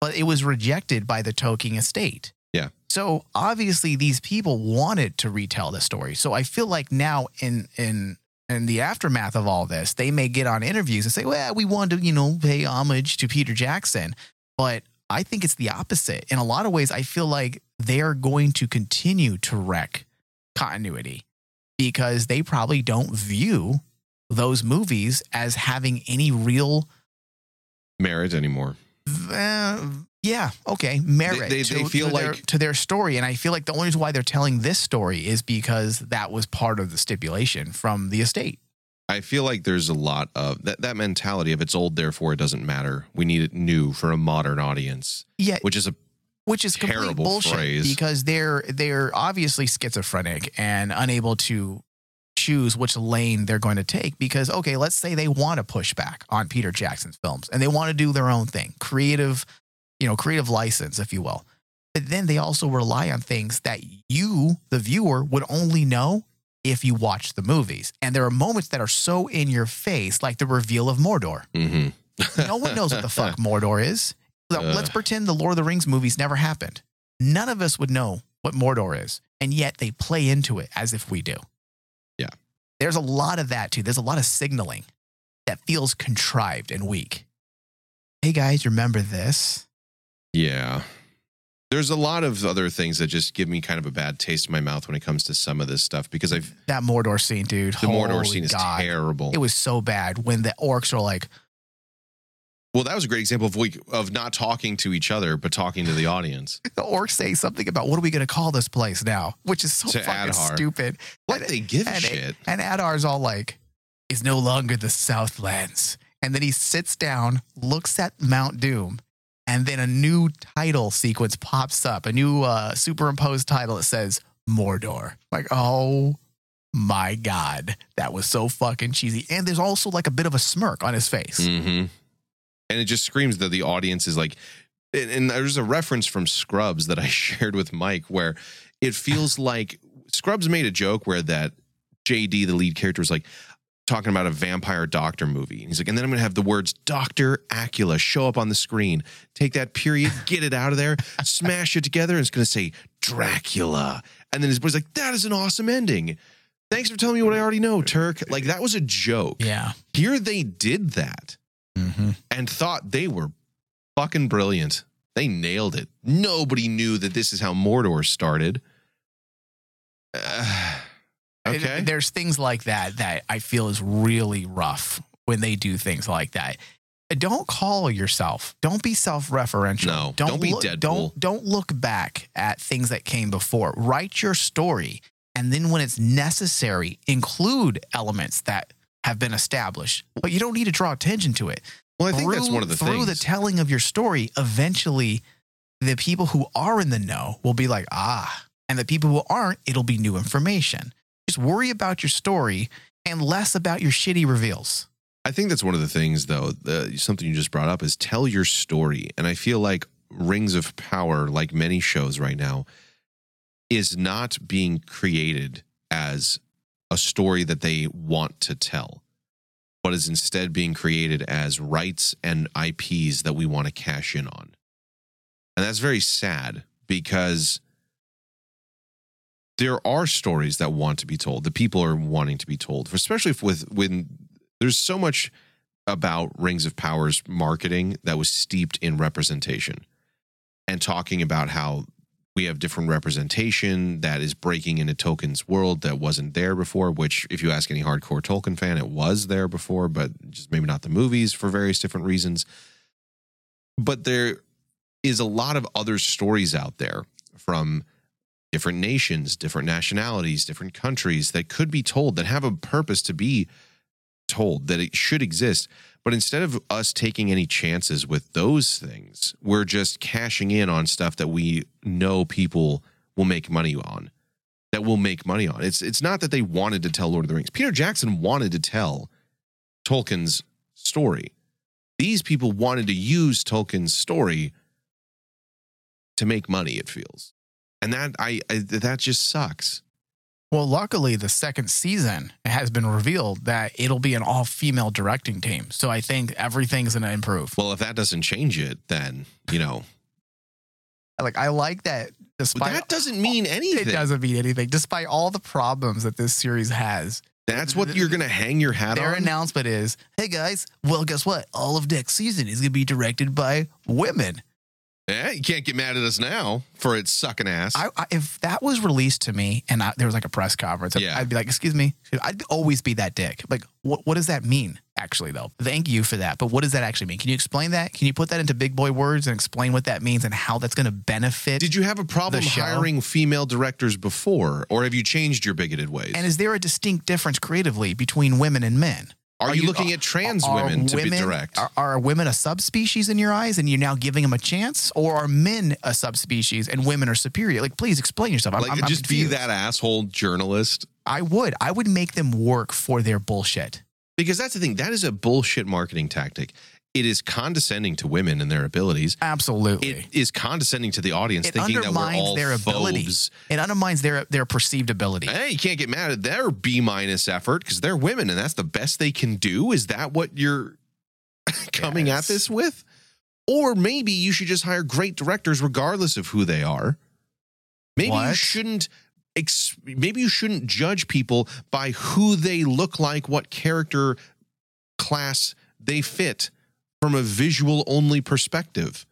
but it was rejected by the Tolkien estate. Yeah. So obviously these people wanted to retell the story. So I feel like now in in in the aftermath of all this, they may get on interviews and say, well, we wanted to, you know, pay homage to Peter Jackson. But I think it's the opposite. In a lot of ways, I feel like they're going to continue to wreck continuity because they probably don't view those movies as having any real merit anymore. Uh, yeah. Okay. Merit. They, they, to, they feel to like their, to their story. And I feel like the only reason why they're telling this story is because that was part of the stipulation from the estate. I feel like there's a lot of that, that mentality of it's old, therefore it doesn't matter. We need it new for a modern audience. Yeah. Which is a, Which is complete bullshit phrase. Because they're they're obviously schizophrenic and unable to choose which lane they're going to take. Because, okay, let's say they want to push back on Peter Jackson's films and they want to do their own thing, creative, you know, creative license, if you will. But then they also rely on things that you, the viewer, would only know if you watch the movies. And there are moments that are so in your face, like the reveal of Mordor. Mm-hmm. No one knows what the fuck Mordor is. So let's uh. pretend the Lord of the Rings movies never happened. None of us would know what Mordor is, and yet they play into it as if we do. Yeah. There's a lot of that, too. There's a lot of signaling that feels contrived and weak. Hey, guys, remember this? Yeah. There's a lot of other things that just give me kind of a bad taste in my mouth when it comes to some of this stuff because I've... That Mordor scene, dude. The Holy Mordor scene God. is terrible. It was so bad when the orcs are like... Well, that was a great example of we, of not talking to each other, but talking to the audience. The orcs say something about, what are we going to call this place now? Which is so to fucking Adar. stupid. What and, they give and, a shit. And Adar's all like, it's no longer the Southlands. And then he sits down, looks at Mount Doom, and then a new title sequence pops up. A new uh, superimposed title that says Mordor. Like, oh my God. That was so fucking cheesy. And there's also like a bit of a smirk on his face. Mm-hmm. And it just screams that the audience is like, and, and there's a reference from Scrubs that I shared with Mike where it feels like Scrubs made a joke where that J D, the lead character, was like talking about a vampire doctor movie. And he's like, and then I'm going to have the words Doctor Acula show up on the screen, take that period, get it out of there, smash it together. And it's going to say Dracula. And then his boy's like, that is an awesome ending. Thanks for telling me what I already know, Turk. Like that was a joke. Yeah. Here they did that. Mm-hmm. And thought they were fucking brilliant. They nailed it. Nobody knew that this is how Mordor started. Uh, okay. And there's things like that that I feel is really rough when they do things like that. Don't call yourself. Don't be self-referential. No, don't, don't be look, Deadpool. Don't, don't look back at things that came before. Write your story. And then when it's necessary, include elements that have been established, but you don't need to draw attention to it. Well, I think through, that's one of the through things. Through the telling of your story, eventually the people who are in the know will be like, ah, and the people who aren't, it'll be new information. Just worry about your story and less about your shitty reveals. I think that's one of the things, though, the, something you just brought up is tell your story. And I feel like Rings of Power, like many shows right now, is not being created as a story that they want to tell, but is instead being created as rights and I Ps that we want to cash in on. And that's very sad because there are stories that want to be told, the people are wanting to be told, especially if with when there's so much about Rings of Power's marketing that was steeped in representation and talking about how we have different representation that is breaking into Tolkien's world that wasn't there before, which if you ask any hardcore Tolkien fan, it was there before, but just maybe not the movies for various different reasons. But there is a lot of other stories out there from different nations, different nationalities, different countries that could be told, that have a purpose to be told, that it should exist. But instead of us taking any chances with those things, we're just cashing in on stuff that we know people will make money on, that will make money on. It's it's not that they wanted to tell Lord of the Rings. Peter Jackson wanted to tell Tolkien's story. These people wanted to use Tolkien's story to make money, it feels. And that I, I that just sucks. Well, luckily, the second season has been revealed that it'll be an all-female directing team. So I think everything's going to improve. Well, if that doesn't change it, then, you know. Like, I like that. Despite that doesn't mean anything. It doesn't mean anything. Despite all the problems that this series has. That's what you're going to hang your hat their on? Their announcement is, hey, guys, well, guess what? All of next season is going to be directed by women. Yeah, you can't get mad at us now for its sucking ass. I, I, if that was released to me and I, there was like a press conference, yeah. I'd be like, excuse me. I'd always be that dick. Like, what, what does that mean, actually, though? Thank you for that. But what does that actually mean? Can you explain that? Can you put that into big boy words and explain what that means and how that's going to benefit? Did you have a problem hiring female directors before, or have you changed your bigoted ways? And is there a distinct difference creatively between women and men? Are, are you looking uh, at trans are, women are to women, be direct? Are, are women a subspecies in your eyes and you're now giving them a chance? Or are men a subspecies and women are superior? Like, please explain yourself. I'm, like, I'm, just I'm be that asshole journalist. I would. I would make them work for their bullshit. Because that's the thing. That is a bullshit marketing tactic. It is condescending to women and their abilities. Absolutely. It is condescending to the audience, it thinking that we're all their phobes. It undermines their their perceived ability. Hey, you can't get mad at their B-minus effort because they're women and that's the best they can do. Is that what you're coming yes. at this with? Or maybe you should just hire great directors regardless of who they are. Maybe what? you shouldn't... Ex- maybe you shouldn't judge people by who they look like, what character class they fit. From a visual-only perspective.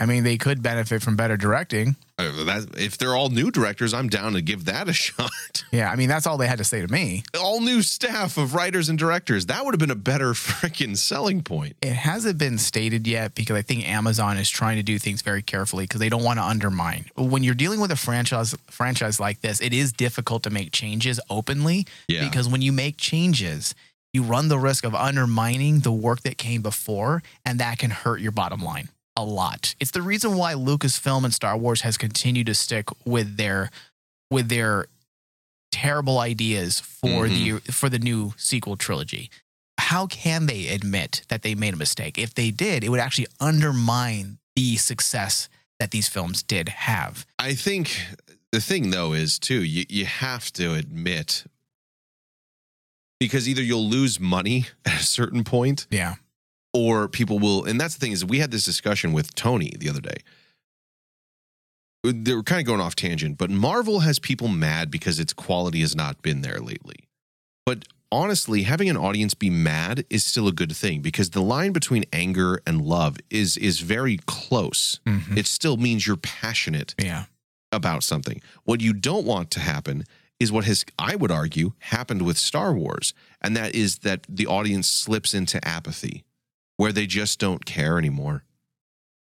I mean, they could benefit from better directing. Uh, that, if they're all new directors, I'm down to give that a shot. Yeah, I mean, that's all they had to say to me. All new staff of writers and directors. That would have been a better freaking selling point. It hasn't been stated yet because I think Amazon is trying to do things very carefully because they don't want to undermine. When you're dealing with a franchise franchise like this, it is difficult to make changes openly yeah. because when you make changes... you run the risk of undermining the work that came before, and that can hurt your bottom line a lot. It's the reason why Lucasfilm and Star Wars has continued to stick with their with their terrible ideas for mm-hmm. the for the new sequel trilogy. How can they admit that they made a mistake? If they did, it would actually undermine the success that these films did have. I think the thing, though, is, too, you, you have to admit... because either you'll lose money at a certain point, yeah, or people will. And that's the thing is, we had this discussion with Tony the other day. They were kind of going off tangent, but Marvel has people mad because its quality has not been there lately. But honestly, having an audience be mad is still a good thing because the line between anger and love is is very close. Mm-hmm. It still means you're passionate yeah. about something. What you don't want to happen is what has, I would argue, happened with Star Wars. And that is that the audience slips into apathy, where they just don't care anymore.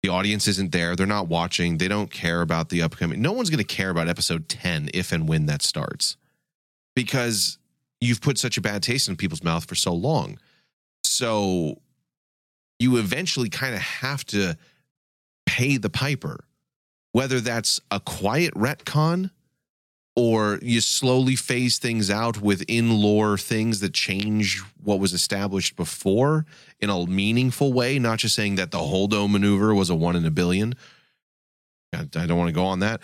The audience isn't there. They're not watching. They don't care about the upcoming. No one's going to care about episode ten if and when that starts. Because you've put such a bad taste in people's mouth for so long. So you eventually kind of have to pay the piper. Whether that's a quiet retcon... or you slowly phase things out with in-lore things that change what was established before in a meaningful way, not just saying that the Holdo maneuver was a one in a billion. I, I don't want to go on that.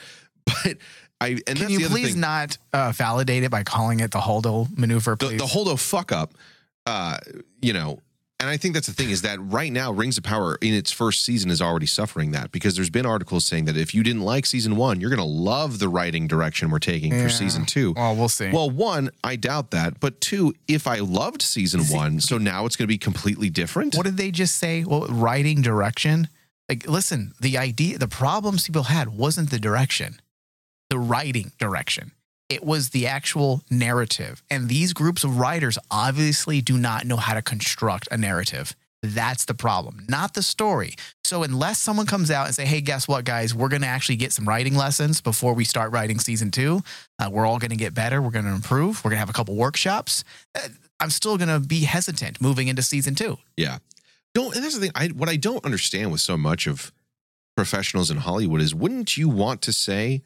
But I and Can that's you the other please thing. not uh, validate it by calling it the Holdo maneuver, please? The, the Holdo fuck up, uh, you know. And I think that's the thing is that right now, Rings of Power in its first season is already suffering that because there's been articles saying that if you didn't like season one, you're going to love the writing direction we're taking yeah. for season two. Well, we'll see. Well, one, I doubt that. But two, if I loved season see, one, so now it's going to be completely different. What did they just say? Well, writing direction. Like, listen, the idea, the problems people had wasn't the direction, the writing direction. It was the actual narrative. And these groups of writers obviously do not know how to construct a narrative. That's the problem, not the story. So unless someone comes out and say, hey, guess what, guys, we're going to actually get some writing lessons before we start writing season two. Uh, we're all going to get better. We're going to improve. We're going to have a couple workshops. Uh, I'm still going to be hesitant moving into season two. Yeah. Don't, and that's the thing. I, what I don't understand with so much of professionals in Hollywood is wouldn't you want to say...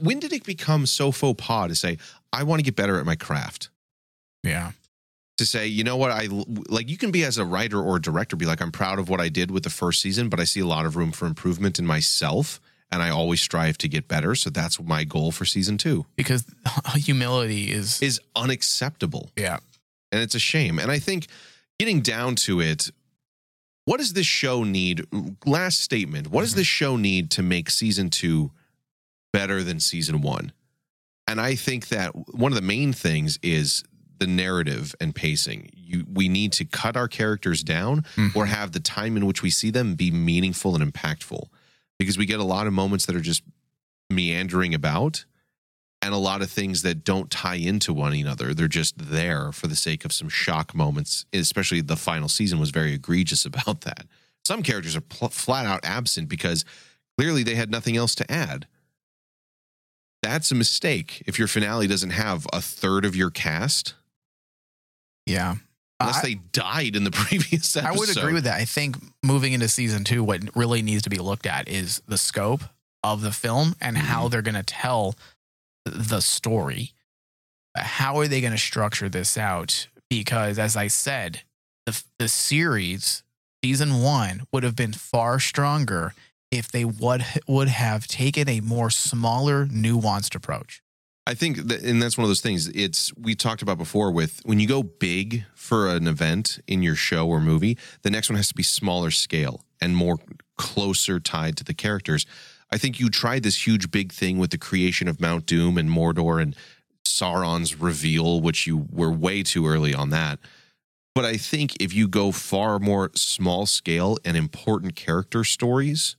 when did it become so faux pas to say, I want to get better at my craft? Yeah. To say, you know what, I like, you can be as a writer or a director, be like, I'm proud of what I did with the first season, but I see a lot of room for improvement in myself and I always strive to get better. So that's my goal for season two. Because humility is... Is unacceptable. Yeah. And it's a shame. And I think getting down to it, what does this show need? Last statement. What mm-hmm. does this show need to make season two better than season one? And I think that one of the main things is the narrative and pacing. You, we need to cut our characters down mm-hmm. or have the time in which we see them be meaningful and impactful. Because we get a lot of moments that are just meandering about and a lot of things that don't tie into one another. They're just there for the sake of some shock moments, especially the final season was very egregious about that. Some characters are pl- flat out absent because clearly they had nothing else to add. That's a mistake if your finale doesn't have a third of your cast. Yeah. Unless I, they died in the previous episode. I would agree with that. I think moving into season two, what really needs to be looked at is the scope of the film and mm-hmm. how they're going to tell the story. How are they going to structure this out? Because as I said, the, the series, season one, would have been far stronger if they would, would have taken a more smaller, nuanced approach. I think, that, and that's one of those things. It's we talked about before with when you go big for an event in your show or movie, the next one has to be smaller scale and more closer tied to the characters. I think you tried this huge big thing with the creation of Mount Doom and Mordor and Sauron's reveal, which you were way too early on that. But I think if you go far more small scale and important character stories,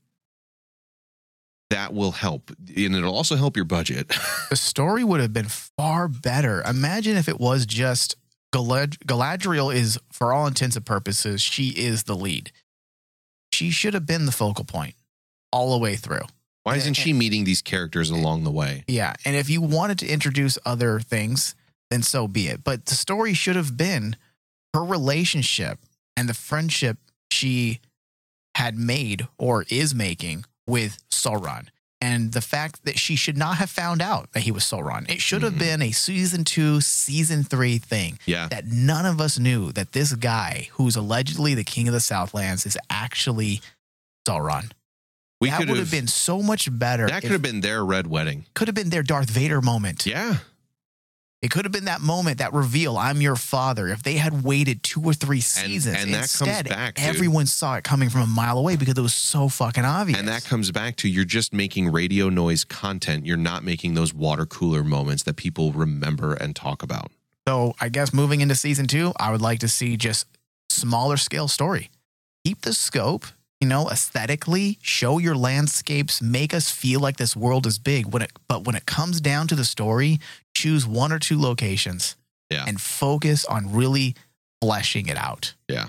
that will help, and it'll also help your budget. The story would have been far better. Imagine if it was just Galad- Galadriel is, for all intents and purposes, she is the lead. She should have been the focal point all the way through. Why isn't and, she meeting these characters along the way? Yeah, and if you wanted to introduce other things, then so be it. But the story should have been her relationship and the friendship she had made or is making with Sauron, and the fact that she should not have found out that he was Sauron. It should have mm-hmm. been a season two, season three thing yeah. that none of us knew that this guy who's allegedly the king of the Southlands is actually Sauron. We that would have been so much better. That could have been their red wedding. Could have been their Darth Vader moment. Yeah. It could have been that moment, that reveal, I'm your father. If they had waited two or three seasons, and, and instead, that comes back, everyone dude. saw it coming from a mile away because it was so fucking obvious. And that comes back to you're just making radio noise content. You're not making those water cooler moments that people remember and talk about. So I guess moving into season two, I would like to see just smaller scale story. Keep the scope, you know, aesthetically, show your landscapes, make us feel like this world is big. When it, but when it comes down to the story, choose one or two locations yeah. and focus on really fleshing it out. Yeah.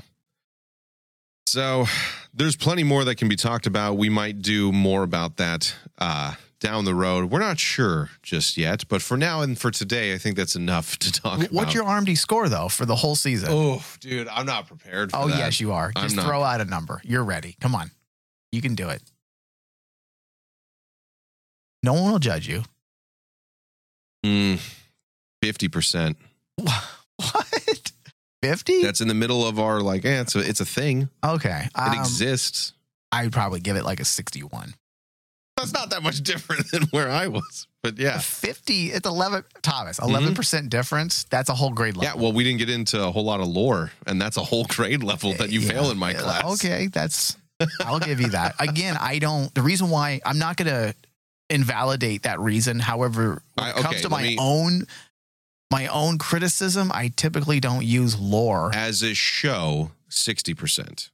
So there's plenty more that can be talked about. We might do more about that uh, down the road. We're not sure just yet, but for now and for today, I think that's enough to talk What's about. What's your R M D score, though, for the whole season? Oh, dude, I'm not prepared for oh, that. Oh, yes, you are. I'm just not. Throw out a number. You're ready. Come on. You can do it. No one will judge you. Mm, fifty percent. What? fifty? That's in the middle of our, like, eh, it's a, it's a thing. Okay. Um, it exists. I'd probably give it like a sixty-one. That's not that much different than where I was, but yeah. fifty, it's eleven, Thomas, eleven percent mm-hmm. difference. That's a whole grade level. Yeah, well, we didn't get into a whole lot of lore, and that's a whole grade level that you yeah. fail in my yeah. class. Okay, that's, I'll give you that. Again, I don't, the reason why, I'm not going to invalidate that reason. However, when I, it comes okay, to my me, own my own criticism, I typically don't use lore. As a show, sixty percent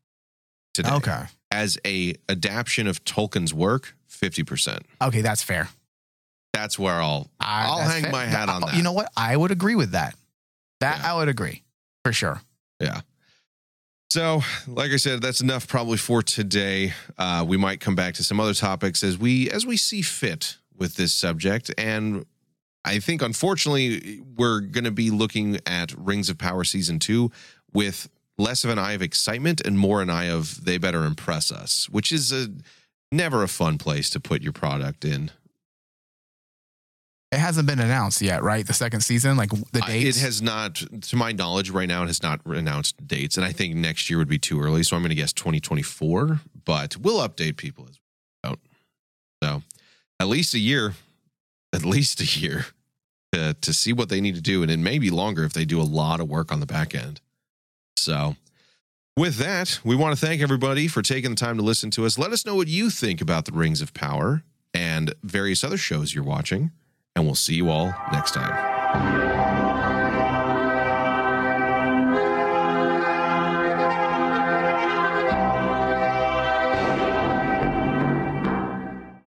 today. Okay. As a adaptation of Tolkien's work, fifty percent. Okay, that's fair. That's where I'll I, I'll hang fair. my hat on that. You know what? I would agree with that. That yeah. I would agree. For sure. Yeah. So, like I said, that's enough probably for today. Uh, we might come back to some other topics as we as we see fit with this subject. And I think, unfortunately, we're going to be looking at Rings of Power Season two with less of an eye of excitement and more an eye of they better impress us, which is a never a fun place to put your product in. It hasn't been announced yet, right? The second season, like the dates? It has not, to my knowledge right now, it has not announced dates. And I think next year would be too early. So I'm going to guess twenty twenty-four, but we'll update people as we go out. So at least a year, at least a year to, to see what they need to do. And it may be longer if they do a lot of work on the back end. So with that, we want to thank everybody for taking the time to listen to us. Let us know what you think about the Rings of Power and various other shows you're watching. And we'll see you all next time.